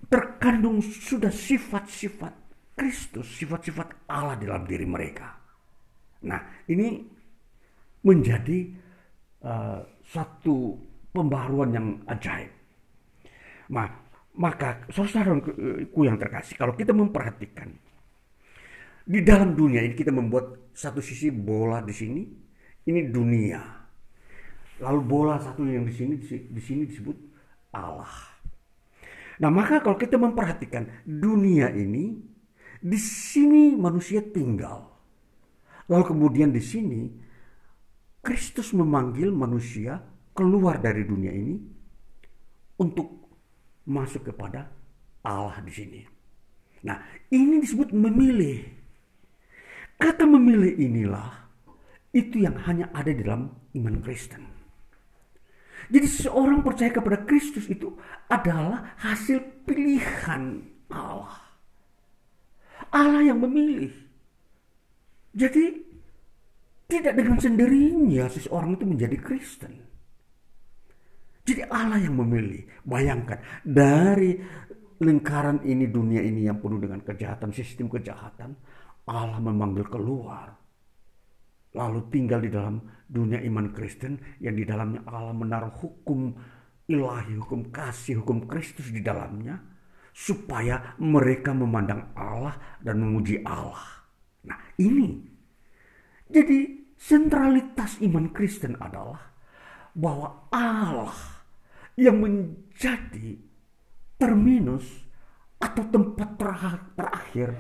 terkandung sudah sifat-sifat Kristus, sifat-sifat Allah dalam diri mereka. Nah, ini menjadi uh, satu pembaruan yang ajaib. Nah, maka saudaraku yang terkasih, kalau kita memperhatikan di dalam dunia ini, kita membuat satu sisi bola di sini, ini dunia. Lalu bola satu yang di sini, di sini disebut Allah. Nah, maka kalau kita memperhatikan dunia ini, di sini manusia tinggal. Lalu kemudian di sini Kristus memanggil manusia keluar dari dunia ini untuk masuk kepada Allah di sini. Nah, ini disebut memilih. Kata memilih inilah itu yang hanya ada di dalam iman Kristen. Jadi seorang percaya kepada Kristus itu adalah hasil pilihan Allah. Allah yang memilih. Jadi tidak dengan sendirinya seseorang itu menjadi Kristen. Jadi Allah yang memilih. Bayangkan, dari lingkaran ini, dunia ini yang penuh dengan kejahatan, sistem kejahatan, Allah memanggil keluar. Lalu tinggal di dalam dunia iman Kristen yang di dalamnya Allah menaruh hukum ilahi, hukum kasih, hukum Kristus di dalamnya, supaya mereka memandang Allah dan memuji Allah. Nah, ini. Jadi sentralitas iman Kristen adalah bahwa Allah yang menjadi terminus atau tempat terakhir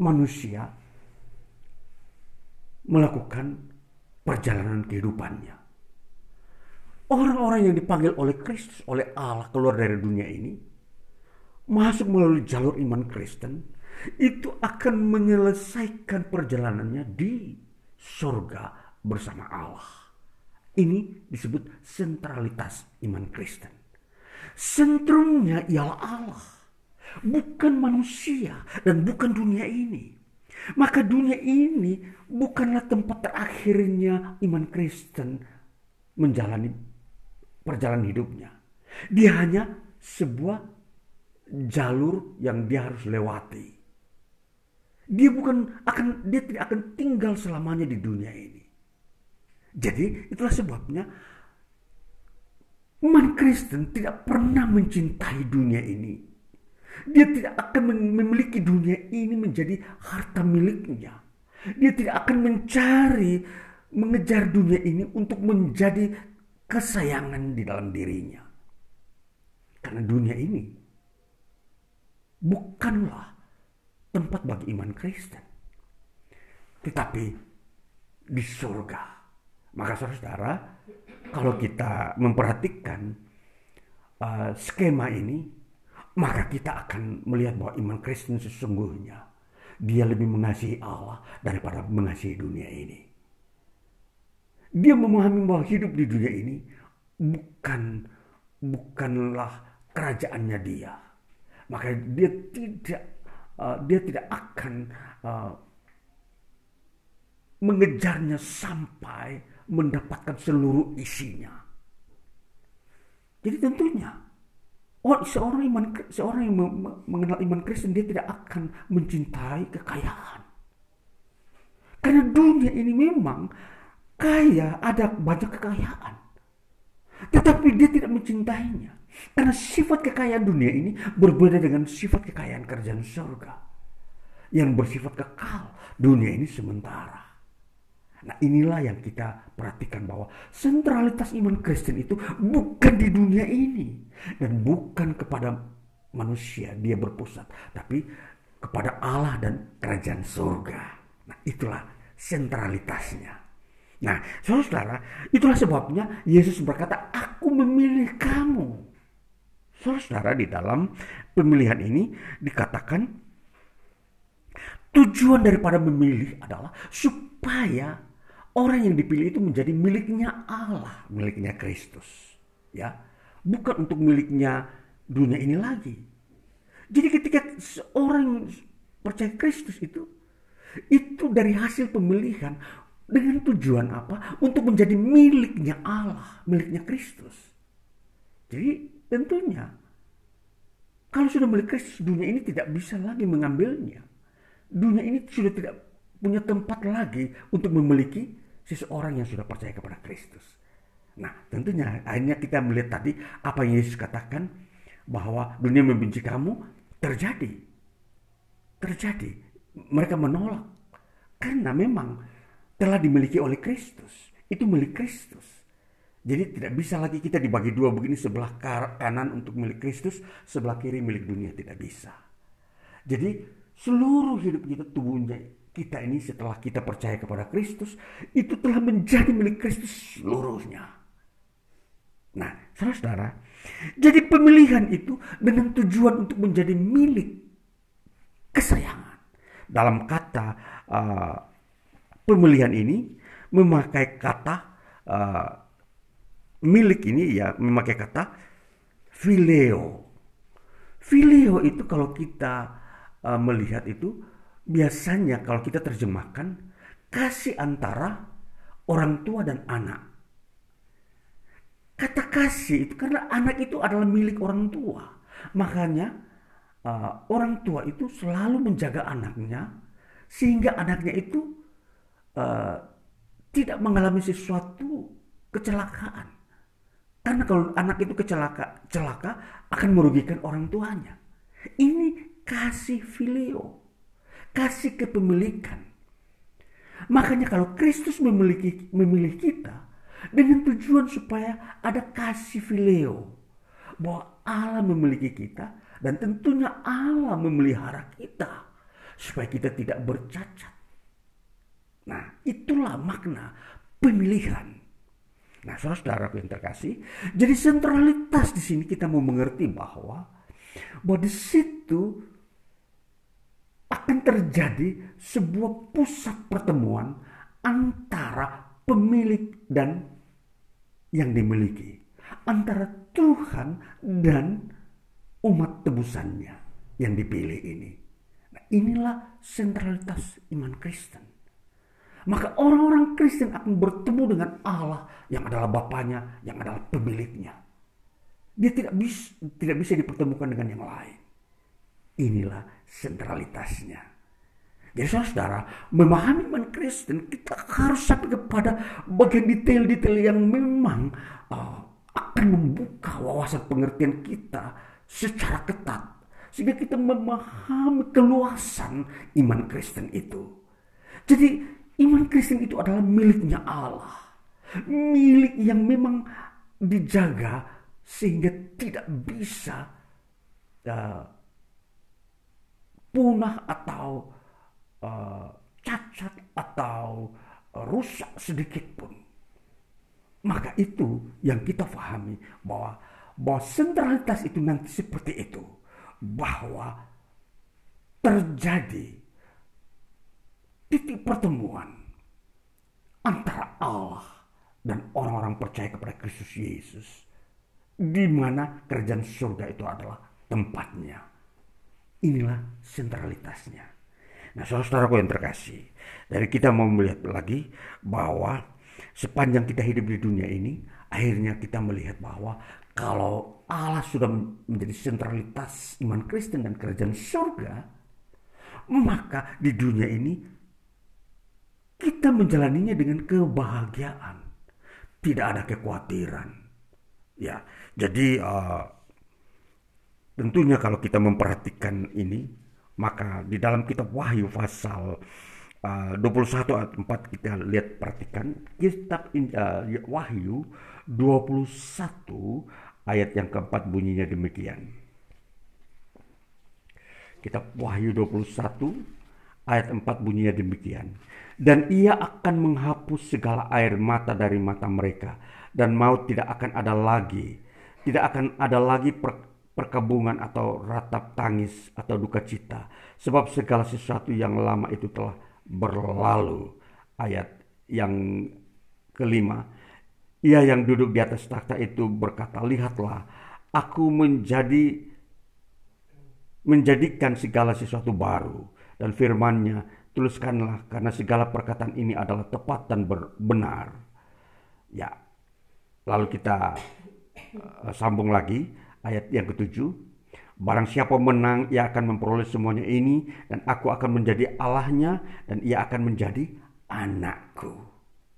manusia melakukan perjalanan kehidupannya. Orang-orang yang dipanggil oleh Kristus, oleh Allah, keluar dari dunia ini, masuk melalui jalur iman Kristen, itu akan menyelesaikan perjalanannya di surga bersama Allah. Ini disebut sentralitas iman Kristen. Sentrumnya ialah Allah, bukan manusia dan bukan dunia ini. Maka dunia ini bukanlah tempat terakhirnya iman Kristen menjalani perjalanan hidupnya. Dia hanya sebuah jalur yang dia harus lewati. Dia bukan akan dia tidak akan tinggal selamanya di dunia ini. Jadi itulah sebabnya iman Kristen tidak pernah mencintai dunia ini. Dia tidak akan memiliki dunia ini menjadi harta miliknya. Dia tidak akan mencari, mengejar dunia ini untuk menjadi kesayangan di dalam dirinya. Karena dunia ini bukanlah tempat bagi iman Kristen, tetapi di surga. Maka saudara-saudara, kalau kita memperhatikan uh, skema ini, maka kita akan melihat bahwa iman Kristen sesungguhnya dia lebih mengasihi Allah daripada mengasihi dunia ini. Dia memahami bahwa hidup di dunia ini bukan bukanlah kerajaannya dia. Maka dia tidak uh, dia tidak akan uh, mengejarnya sampai mendapatkan seluruh isinya. Jadi tentunya Oh, seorang iman, seorang yang mengenal iman Kristen, dia tidak akan mencintai kekayaan. Karena dunia ini memang kaya, ada banyak kekayaan. Tetapi dia tidak mencintainya. Karena sifat kekayaan dunia ini berbeda dengan sifat kekayaan kerajaan surga, yang bersifat kekal. Dunia ini sementara. Nah, inilah yang kita perhatikan, bahwa sentralitas iman Kristen itu bukan di dunia ini dan bukan kepada manusia dia berpusat, tapi kepada Allah dan kerajaan surga. Nah, itulah sentralitasnya. Nah, saudara, itulah sebabnya Yesus berkata, "Aku memilih kamu." Saudara, di dalam pemilihan ini dikatakan tujuan daripada memilih adalah supaya orang yang dipilih itu menjadi miliknya Allah, miliknya Kristus, ya, bukan untuk miliknya dunia ini lagi. Jadi ketika seorang percaya Kristus itu, itu dari hasil pemilihan dengan tujuan apa? Untuk menjadi miliknya Allah, miliknya Kristus. Jadi tentunya kalau sudah milik Kristus, dunia ini tidak bisa lagi mengambilnya. Dunia ini sudah tidak punya tempat lagi untuk memiliki seseorang yang sudah percaya kepada Kristus. Nah, tentunya akhirnya kita melihat tadi apa yang Yesus katakan, bahwa dunia membenci kamu, terjadi. Terjadi. Mereka menolak. Karena memang telah dimiliki oleh Kristus. Itu milik Kristus. Jadi tidak bisa lagi kita dibagi dua begini, sebelah kanan untuk milik Kristus, sebelah kiri milik dunia. Tidak bisa. Jadi seluruh hidup kita, tubuhnya kita ini setelah kita percaya kepada Kristus, itu telah menjadi milik Kristus seluruhnya. Nah, saudara-saudara, jadi pemilihan itu dengan tujuan untuk menjadi milik kesayangan. Dalam kata uh, pemilihan ini memakai kata uh, milik ini ya memakai kata phileo. Phileo itu kalau kita uh, melihat itu biasanya kalau kita terjemahkan kasih antara orang tua dan anak. Kata kasih itu karena anak itu adalah milik orang tua. Makanya uh, orang tua itu selalu menjaga anaknya sehingga anaknya itu uh, tidak mengalami sesuatu kecelakaan. Karena kalau anak itu kecelaka, celaka akan merugikan orang tuanya. Ini kasih filio, kasih kepemilikan. Makanya kalau Kristus memiliki memilih kita dengan tujuan supaya ada kasih fileo, bahwa Allah memiliki kita dan tentunya Allah memelihara kita supaya kita tidak bercacat. Nah, itulah makna pemilihan. Nah, saudara yang terkasih, jadi sentralitas di sini kita mau mengerti bahwa bahwa di situ akan terjadi sebuah pusat pertemuan antara pemilik dan yang dimiliki, antara Tuhan dan umat tebusannya yang dipilih ini. Nah, inilah sentralitas iman Kristen. Maka orang-orang Kristen akan bertemu dengan Allah yang adalah Bapanya, yang adalah pemiliknya. Dia tidak bisa, tidak bisa dipertemukan dengan yang lain. Inilah sentralitasnya. Jadi saudara-saudara, memahami iman Kristen, kita harus sampai kepada bagian detail-detail yang memang uh, akan membuka wawasan pengertian kita secara ketat, sehingga kita memahami keluasan iman Kristen itu. Jadi iman Kristen itu adalah miliknya Allah, milik yang memang dijaga sehingga tidak bisa uh, punah atau Uh, cacat atau uh, rusak sedikit pun. Maka itu yang kita pahami bahwa bahwa sentralitas itu nanti seperti itu, bahwa terjadi titik pertemuan antara Allah dan orang-orang percaya kepada Kristus Yesus, di mana kerajaan surga itu adalah tempatnya. Inilah sentralitasnya. Nah, saudara-saudaraku yang terkasih, dari kita mau melihat lagi bahwa sepanjang kita hidup di dunia ini, akhirnya kita melihat bahwa kalau Allah sudah menjadi sentralitas iman Kristen dan kerajaan surga, maka di dunia ini kita menjalaninya dengan kebahagiaan, tidak ada kekhawatiran. Ya, jadi uh, tentunya kalau kita memperhatikan ini, maka di dalam kitab Wahyu pasal uh, dua puluh satu ayat empat kita lihat, perhatikan kitab uh, Wahyu dua puluh satu ayat yang keempat bunyinya demikian. Kitab Wahyu dua puluh satu ayat empat bunyinya demikian. Dan ia akan menghapus segala air mata dari mata mereka, dan maut tidak akan ada lagi, tidak akan ada lagi per perkabungan atau ratap tangis atau duka cita, sebab segala sesuatu yang lama itu telah berlalu. Ayat yang kelima, ia yang duduk di atas takhta itu berkata, lihatlah, aku menjadi menjadikan segala sesuatu baru. Dan firman-Nya, tuliskanlah, karena segala perkataan ini adalah tepat dan benar. Ya, lalu kita uh, sambung lagi. Ayat yang ketujuh, barang siapa menang, ia akan memperoleh semuanya ini, dan aku akan menjadi Allahnya, dan ia akan menjadi anakku.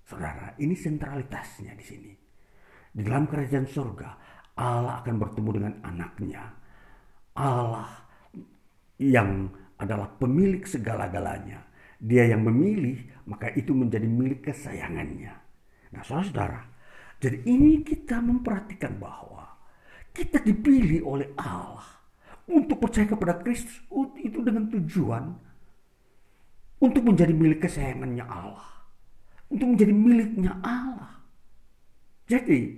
Saudara, ini sentralitasnya di sini. Di dalam kerajaan surga, Allah akan bertemu dengan anaknya. Allah yang adalah pemilik segala-galanya. Dia yang memilih, maka itu menjadi milik kesayangannya. Nah, saudara-saudara, jadi ini kita memperhatikan bahwa kita dipilih oleh Allah untuk percaya kepada Kristus itu dengan tujuan untuk menjadi milik kesayangannya Allah, untuk menjadi miliknya Allah. Jadi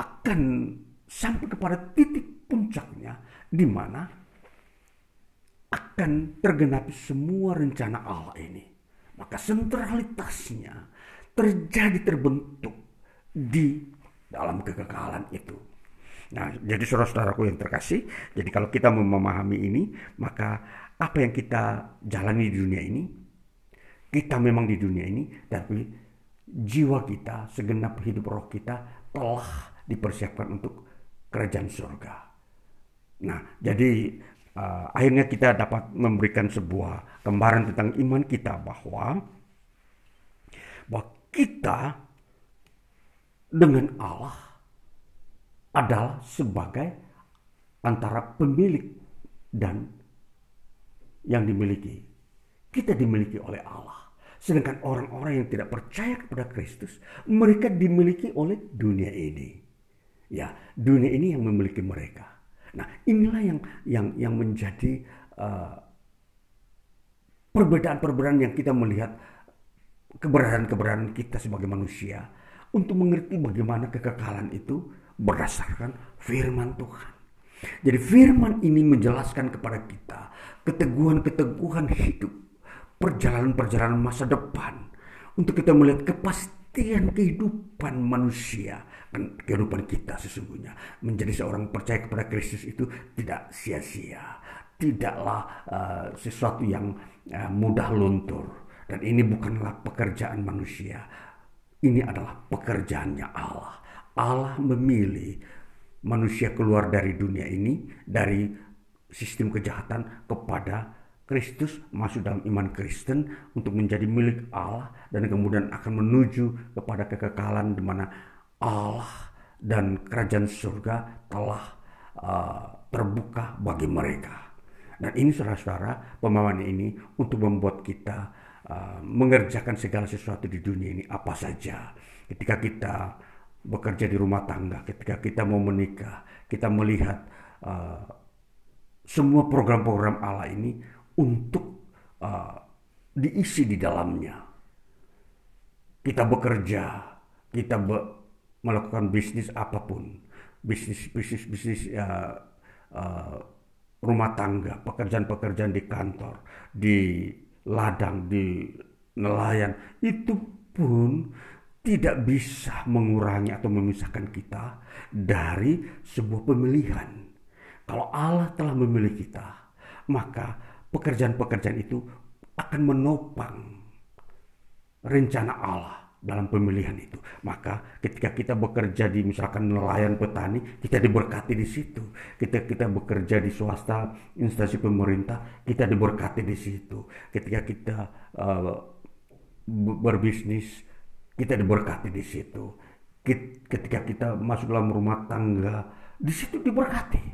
akan sampai kepada titik puncaknya di mana akan tergenapi semua rencana Allah ini. Maka sentralitasnya terjadi terbentuk di dalam kekekalan itu. Nah, jadi saudara-saudaraku yang terkasih, jadi kalau kita memahami ini, maka apa yang kita jalani di dunia ini, kita memang di dunia ini, tapi jiwa kita, segenap hidup roh kita telah dipersiapkan untuk kerajaan surga. Nah, jadi uh, akhirnya kita dapat memberikan sebuah gambaran tentang iman kita bahwa bahwa kita dengan Allah adalah sebagai antara pemilik dan yang dimiliki. Kita dimiliki oleh Allah. Sedangkan orang-orang yang tidak percaya kepada Kristus, mereka dimiliki oleh dunia ini. Ya, dunia ini yang memiliki mereka. Nah, inilah yang yang yang menjadi uh, perbedaan-perbedaan yang kita melihat keberadaan-keberadaan kita sebagai manusia untuk mengerti bagaimana kekekalan itu berdasarkan firman Tuhan. Jadi firman ini menjelaskan kepada kita keteguhan-keteguhan hidup, perjalanan-perjalanan masa depan, untuk kita melihat kepastian kehidupan manusia, kehidupan kita sesungguhnya. Menjadi seorang percaya kepada Kristus itu tidak sia-sia, tidaklah uh, sesuatu yang uh, mudah luntur. Dan ini bukanlah pekerjaan manusia, ini adalah pekerjaannya Allah. Allah memilih manusia keluar dari dunia ini, dari sistem kejahatan kepada Kristus, masuk dalam iman Kristen untuk menjadi milik Allah, dan kemudian akan menuju kepada kekekalan di mana Allah dan kerajaan surga telah uh, terbuka bagi mereka. Dan ini saudara-saudara, pemahaman ini untuk membuat kita uh, mengerjakan segala sesuatu di dunia ini apa saja. Ketika kita bekerja di rumah tangga, ketika kita mau menikah, kita melihat uh, semua program-program Allah ini untuk uh, diisi di dalamnya. Kita bekerja, kita be melakukan bisnis apapun, bisnis bisnis bisnis uh, uh, rumah tangga, pekerjaan-pekerjaan di kantor, di ladang, di nelayan, itu pun tidak bisa mengurangi atau memisahkan kita dari sebuah pemilihan. Kalau Allah telah memilih kita, maka pekerjaan-pekerjaan itu akan menopang rencana Allah dalam pemilihan itu. Maka ketika kita bekerja di misalkan nelayan petani, kita diberkati di situ. Ketika kita bekerja di swasta, instansi pemerintah, kita diberkati di situ. Ketika kita uh, berbisnis, kita diberkati di situ. Ketika kita masuk dalam rumah tangga, di situ diberkati.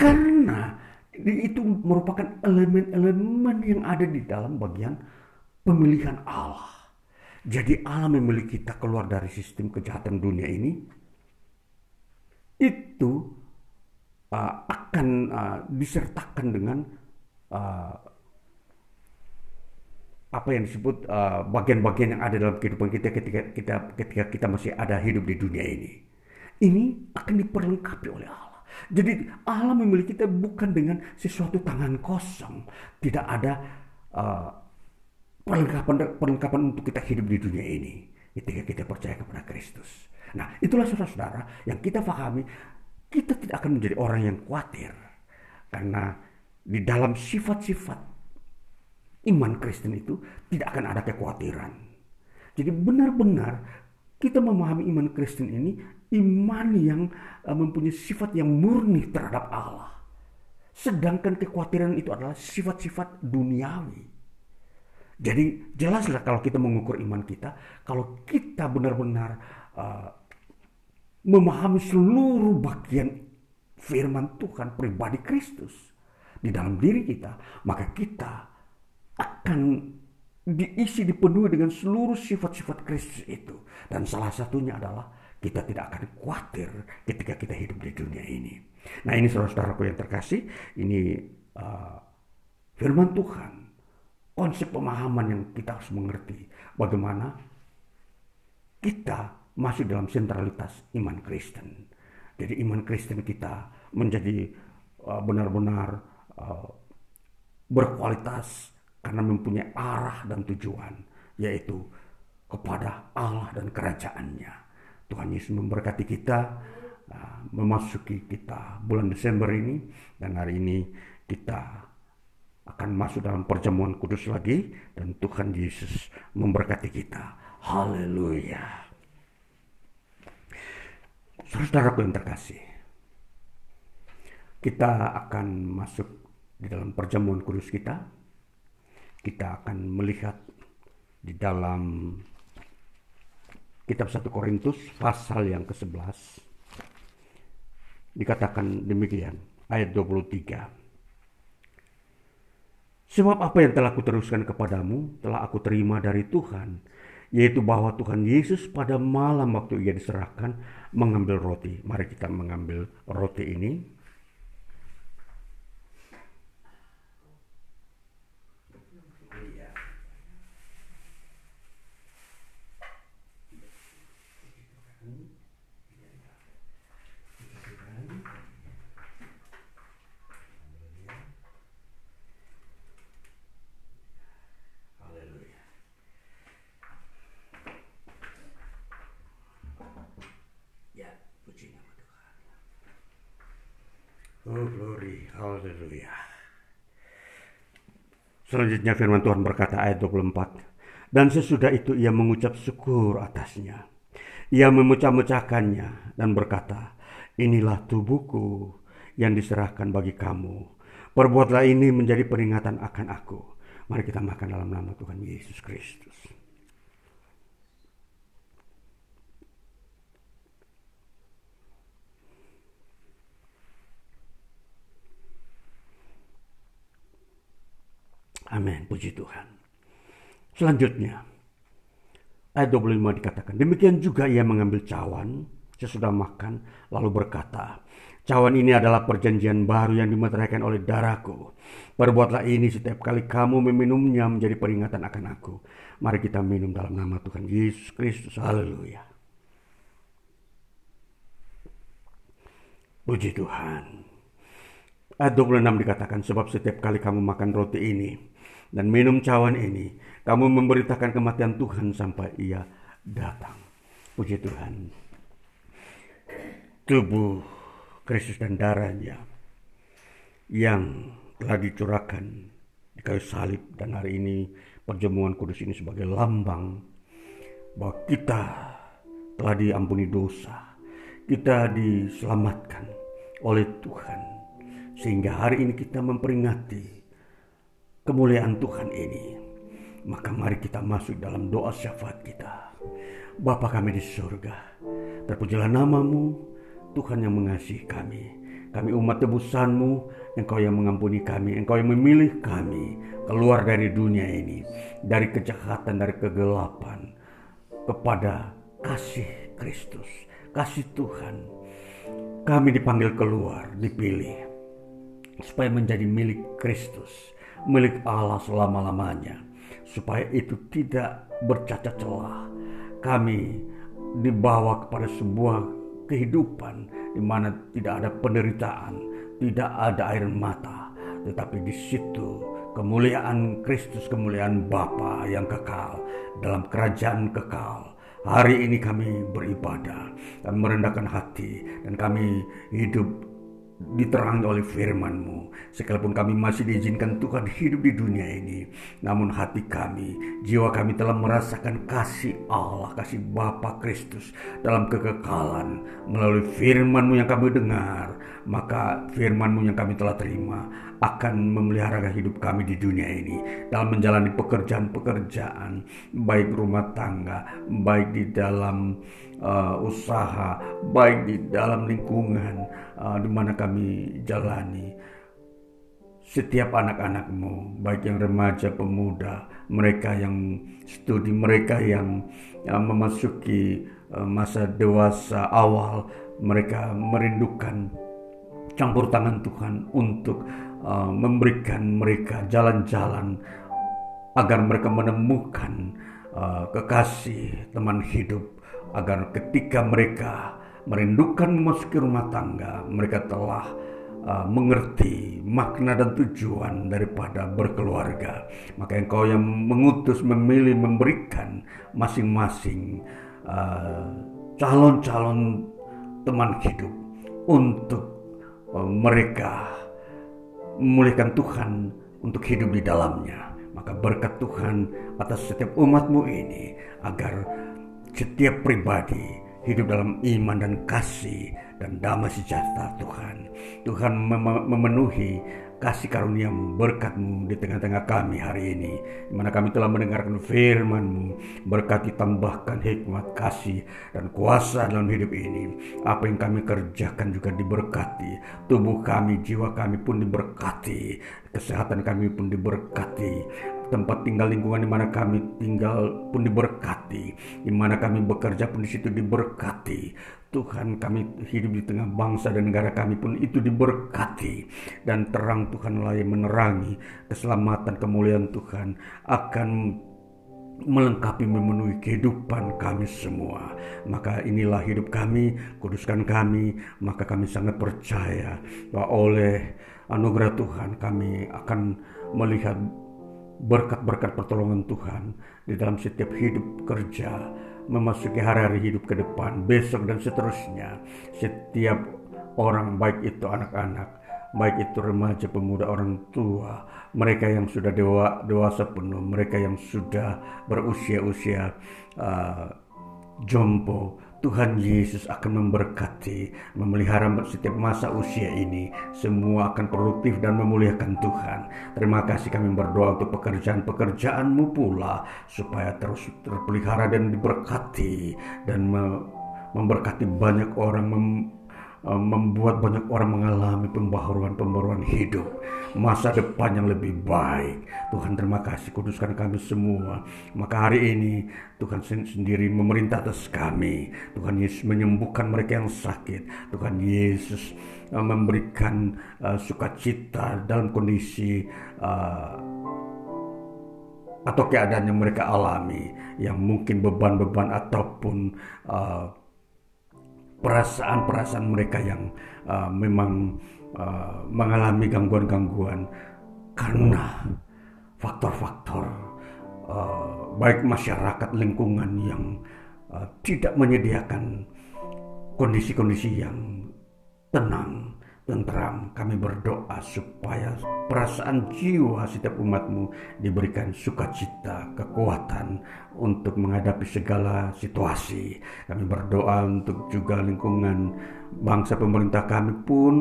Karena itu merupakan elemen-elemen yang ada di dalam bagian pemilihan Allah. Jadi Allah memilih kita keluar dari sistem kejahatan dunia ini. Itu uh, akan uh, disertakan dengan Uh, apa yang disebut uh, bagian-bagian yang ada dalam kehidupan kita ketika kita ketika kita masih ada hidup di dunia ini. Ini akan diperlengkapi oleh Allah. Jadi Allah memilih kita bukan dengan sesuatu tangan kosong, tidak ada uh, perlengkapan perlengkapan untuk kita hidup di dunia ini ketika kita percaya kepada Kristus. Nah, itulah saudara-saudara yang kita pahami, kita tidak akan menjadi orang yang khawatir karena di dalam sifat-sifat iman Kristen itu tidak akan ada kekhawatiran. Jadi benar-benar kita memahami iman Kristen ini, iman yang mempunyai sifat yang murni terhadap Allah. Sedangkan kekhawatiran itu adalah sifat-sifat duniawi. Jadi jelaslah kalau kita mengukur iman kita, kalau kita benar-benar uh, memahami seluruh bagian firman Tuhan, pribadi Kristus di dalam diri kita, maka kita akan diisi, dipenuhi dengan seluruh sifat-sifat Kristus itu. Dan salah satunya adalah kita tidak akan khawatir ketika kita hidup di dunia ini. Nah, ini saudara-saudaraku yang terkasih, ini uh, firman Tuhan, konsep pemahaman yang kita harus mengerti bagaimana kita masuk dalam sentralitas iman Kristen. Jadi iman Kristen kita menjadi uh, benar-benar uh, berkualitas karena mempunyai arah dan tujuan, yaitu kepada Allah dan kerajaannya. Tuhan Yesus memberkati kita, memasuki kita bulan Desember ini, dan hari ini kita akan masuk dalam perjamuan kudus lagi, dan Tuhan Yesus memberkati kita. Haleluya. Saudaraku yang terkasih, kita akan masuk di dalam perjamuan kudus kita. Kita akan melihat di dalam kitab satu Korintus pasal yang ke sebelas. Dikatakan demikian, ayat dua puluh tiga. Sebab apa yang telah kuteruskan kepadamu telah aku terima dari Tuhan, yaitu bahwa Tuhan Yesus pada malam waktu ia diserahkan mengambil roti. Mari kita mengambil roti ini. Haleluya. Selanjutnya firman Tuhan berkata, ayat dua puluh empat. Dan sesudah itu ia mengucap syukur atasnya. Ia memecah-mecahkannya dan berkata, inilah tubuhku yang diserahkan bagi kamu. Perbuatlah ini menjadi peringatan akan aku. Mari kita makan dalam nama Tuhan Yesus Kristus. Amin, puji Tuhan. Selanjutnya, ayat dua puluh lima dikatakan, demikian juga ia mengambil cawan sesudah makan, lalu berkata, cawan ini adalah perjanjian baru yang dimeteraikan oleh darahku. Perbuatlah ini setiap kali kamu meminumnya menjadi peringatan akan aku. Mari kita minum dalam nama Tuhan Yesus Kristus. Haleluya. Puji Tuhan. Ayat dua puluh enam dikatakan, sebab setiap kali kamu makan roti ini dan minum cawan ini, kamu memberitakan kematian Tuhan sampai ia datang. Puji Tuhan. Tubuh Kristus dan darahnya yang telah dicurahkan di kayu salib. Dan hari ini perjamuan kudus ini sebagai lambang bahwa kita telah diampuni dosa. Kita diselamatkan oleh Tuhan. Sehingga hari ini kita memperingati kemuliaan Tuhan ini. Maka mari kita masuk dalam doa syafaat kita. Bapa kami di surga, terpujilah namamu, Tuhan yang mengasihi kami. Kami umat tebusanmu, Engkau yang mengampuni kami, Engkau yang memilih kami keluar dari dunia ini, dari kejahatan, dari kegelapan, kepada kasih Kristus, kasih Tuhan. Kami dipanggil keluar, dipilih, supaya menjadi milik Kristus, milik Allah selama-lamanya, supaya itu tidak bercacat celah. Kami dibawa kepada sebuah kehidupan di mana tidak ada penderitaan, tidak ada air mata, tetapi di situ kemuliaan Kristus, kemuliaan Bapa yang kekal dalam kerajaan kekal. Hari ini kami beribadah dan merendahkan hati, dan kami hidup diterangi oleh firman-Mu. Sekalipun kami masih diizinkan Tuhan hidup di dunia ini, namun hati kami, jiwa kami telah merasakan kasih Allah, kasih Bapa Kristus dalam kekekalan. Melalui firman-Mu yang kami dengar, maka firman-Mu yang kami telah terima akan memelihara hidup kami di dunia ini, dalam menjalani pekerjaan-pekerjaan, baik rumah tangga, baik di dalam uh, usaha, baik di dalam lingkungan Uh, di mana kami jalani. Setiap anak-anakmu, baik yang remaja, pemuda, mereka yang studi, mereka yang uh, memasuki uh, masa dewasa awal, mereka merindukan campur tangan Tuhan untuk uh, memberikan mereka jalan-jalan agar mereka menemukan uh, kekasih, teman hidup, agar ketika mereka merindukan memasuki rumah tangga, mereka telah uh, mengerti makna dan tujuan daripada berkeluarga. Maka Engkau yang mengutus, memilih, memberikan masing-masing uh, calon-calon teman hidup untuk mereka memulihkan Tuhan untuk hidup di dalamnya. Maka berkat Tuhan atas setiap umatmu ini, agar setiap pribadi hidup dalam iman dan kasih dan damai sejahtera Tuhan. Tuhan memenuhi kasih karunia-Mu, berkat-Mu di tengah-tengah kami hari ini, di mana kami telah mendengarkan firman-Mu. Berkati, tambahkan hikmat, kasih, dan kuasa dalam hidup ini. Apa yang kami kerjakan juga diberkati. Tubuh kami, jiwa kami pun diberkati. Kesehatan kami pun diberkati. Tempat tinggal, lingkungan di mana kami tinggal pun diberkati, di mana kami bekerja pun di situ diberkati. Tuhan, kami hidup di tengah bangsa dan negara kami pun itu diberkati, dan terang Tuhanlah yang menerangi. Keselamatan, kemuliaan Tuhan akan melengkapi, memenuhi kehidupan kami semua. Maka inilah hidup kami, kuduskan kami. Maka kami sangat percaya bahwa oleh anugerah Tuhan kami akan melihat berkat-berkat pertolongan Tuhan di dalam setiap hidup kerja, memasuki hari-hari hidup ke depan, besok dan seterusnya. Setiap orang, baik itu anak-anak, baik itu remaja, pemuda, orang tua, mereka yang sudah dewa, dewasa penuh, mereka yang sudah berusia-usia uh, jompo, Tuhan Yesus akan memberkati, memelihara setiap masa usia ini. Semua akan produktif dan memuliakan Tuhan. Terima kasih, kami berdoa untuk pekerjaan-pekerjaan-Mu pula, supaya terus terpelihara dan diberkati, dan memberkati banyak orang, mem- membuat banyak orang mengalami pembaharuan-pembaruan hidup, masa depan yang lebih baik. Tuhan, terima kasih, kuduskan kami semua. Maka hari ini Tuhan sendiri memerintah atas kami. Tuhan Yesus menyembuhkan mereka yang sakit. Tuhan Yesus memberikan uh, sukacita dalam kondisi uh, atau keadaan yang mereka alami, yang mungkin beban-beban ataupun uh, perasaan-perasaan mereka yang uh, memang uh, mengalami gangguan-gangguan karena faktor-faktor uh, baik masyarakat, lingkungan yang uh, tidak menyediakan kondisi-kondisi yang tenang, tenteram. Kami berdoa supaya perasaan jiwa setiap umat-Mu diberikan sukacita, kekuatan untuk menghadapi segala situasi. Kami berdoa untuk juga lingkungan bangsa, pemerintah kami pun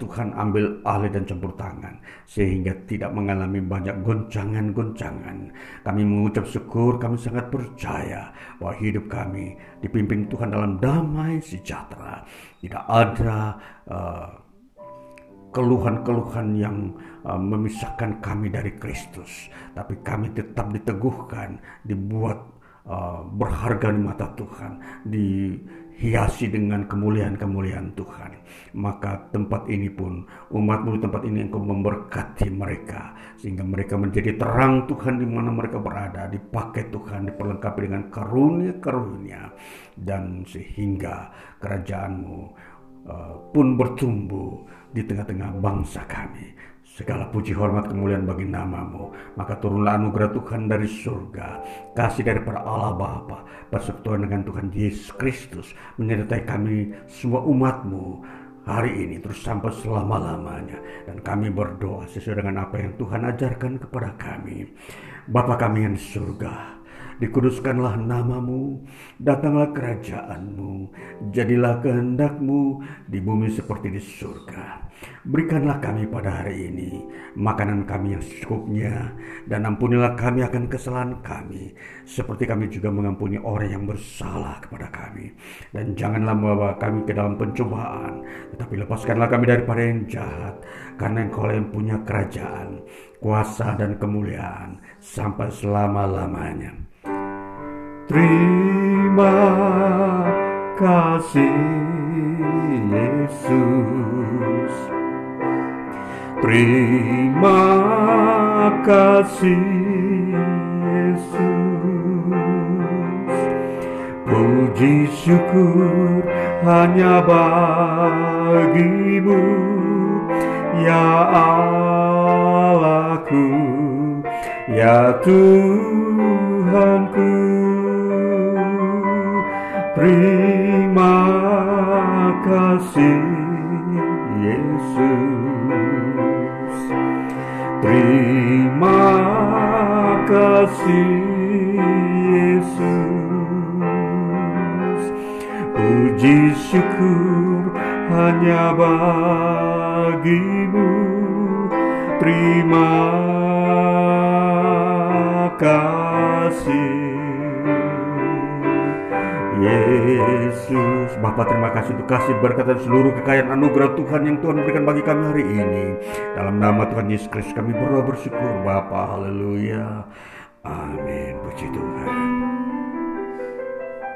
Tuhan ambil alih dan campur tangan, sehingga tidak mengalami banyak goncangan-goncangan. Kami mengucap syukur, kami sangat percaya bahwa hidup kami dipimpin Tuhan dalam damai sejahtera. Tidak ada uh, keluhan-keluhan yang uh, memisahkan kami dari Kristus, tapi kami tetap diteguhkan, dibuat uh, berharga di mata Tuhan, dihiasi dengan kemuliaan-kemuliaan Tuhan. Maka tempat ini pun, umat-Mu di tempat ini, Engkau memberkati mereka, sehingga mereka menjadi terang Tuhan di mana mereka berada, dipakai Tuhan, diperlengkapi dengan karunia-karunia, dan sehingga kerajaan-Mu uh, pun bertumbuh di tengah-tengah bangsa kami. Segala puji, hormat, kemuliaan bagi nama-Mu. Maka turunlah anugerah Tuhan dari surga, kasih daripada Allah Bapa, persekutuan dengan Tuhan Yesus Kristus menyertai kami semua umat-Mu hari ini terus sampai selama-lamanya. Dan kami berdoa sesuai dengan apa yang Tuhan ajarkan kepada kami. Bapa kami yang di surga, dikuduskanlah nama-Mu, datanglah kerajaan-Mu, jadilah kehendak-Mu di bumi seperti di surga. Berikanlah kami pada hari ini makanan kami yang secukupnya, dan ampunilah kami akan kesalahan kami, seperti kami juga mengampuni orang yang bersalah kepada kami. Dan janganlah membawa kami ke dalam pencobaan, tetapi lepaskanlah kami daripada yang jahat, karena Engkau yang punya kerajaan, kuasa, dan kemuliaan sampai selama-lamanya. Terima kasih Yesus, terima kasih Yesus, puji syukur hanya bagi-Mu, ya Allahku, ya Tuhanku. Terima kasih Yesus, terima kasih Yesus, puji syukur hanya bagimu, terima kasih Yesus. Bapa, terima kasih untuk kasih berkat dan seluruh kekayaan anugerah Tuhan yang Tuhan berikan bagi kami hari ini. Dalam nama Tuhan Yesus Kristus kami berdoa bersyukur Bapa. Haleluya. Amin. Puji Tuhan.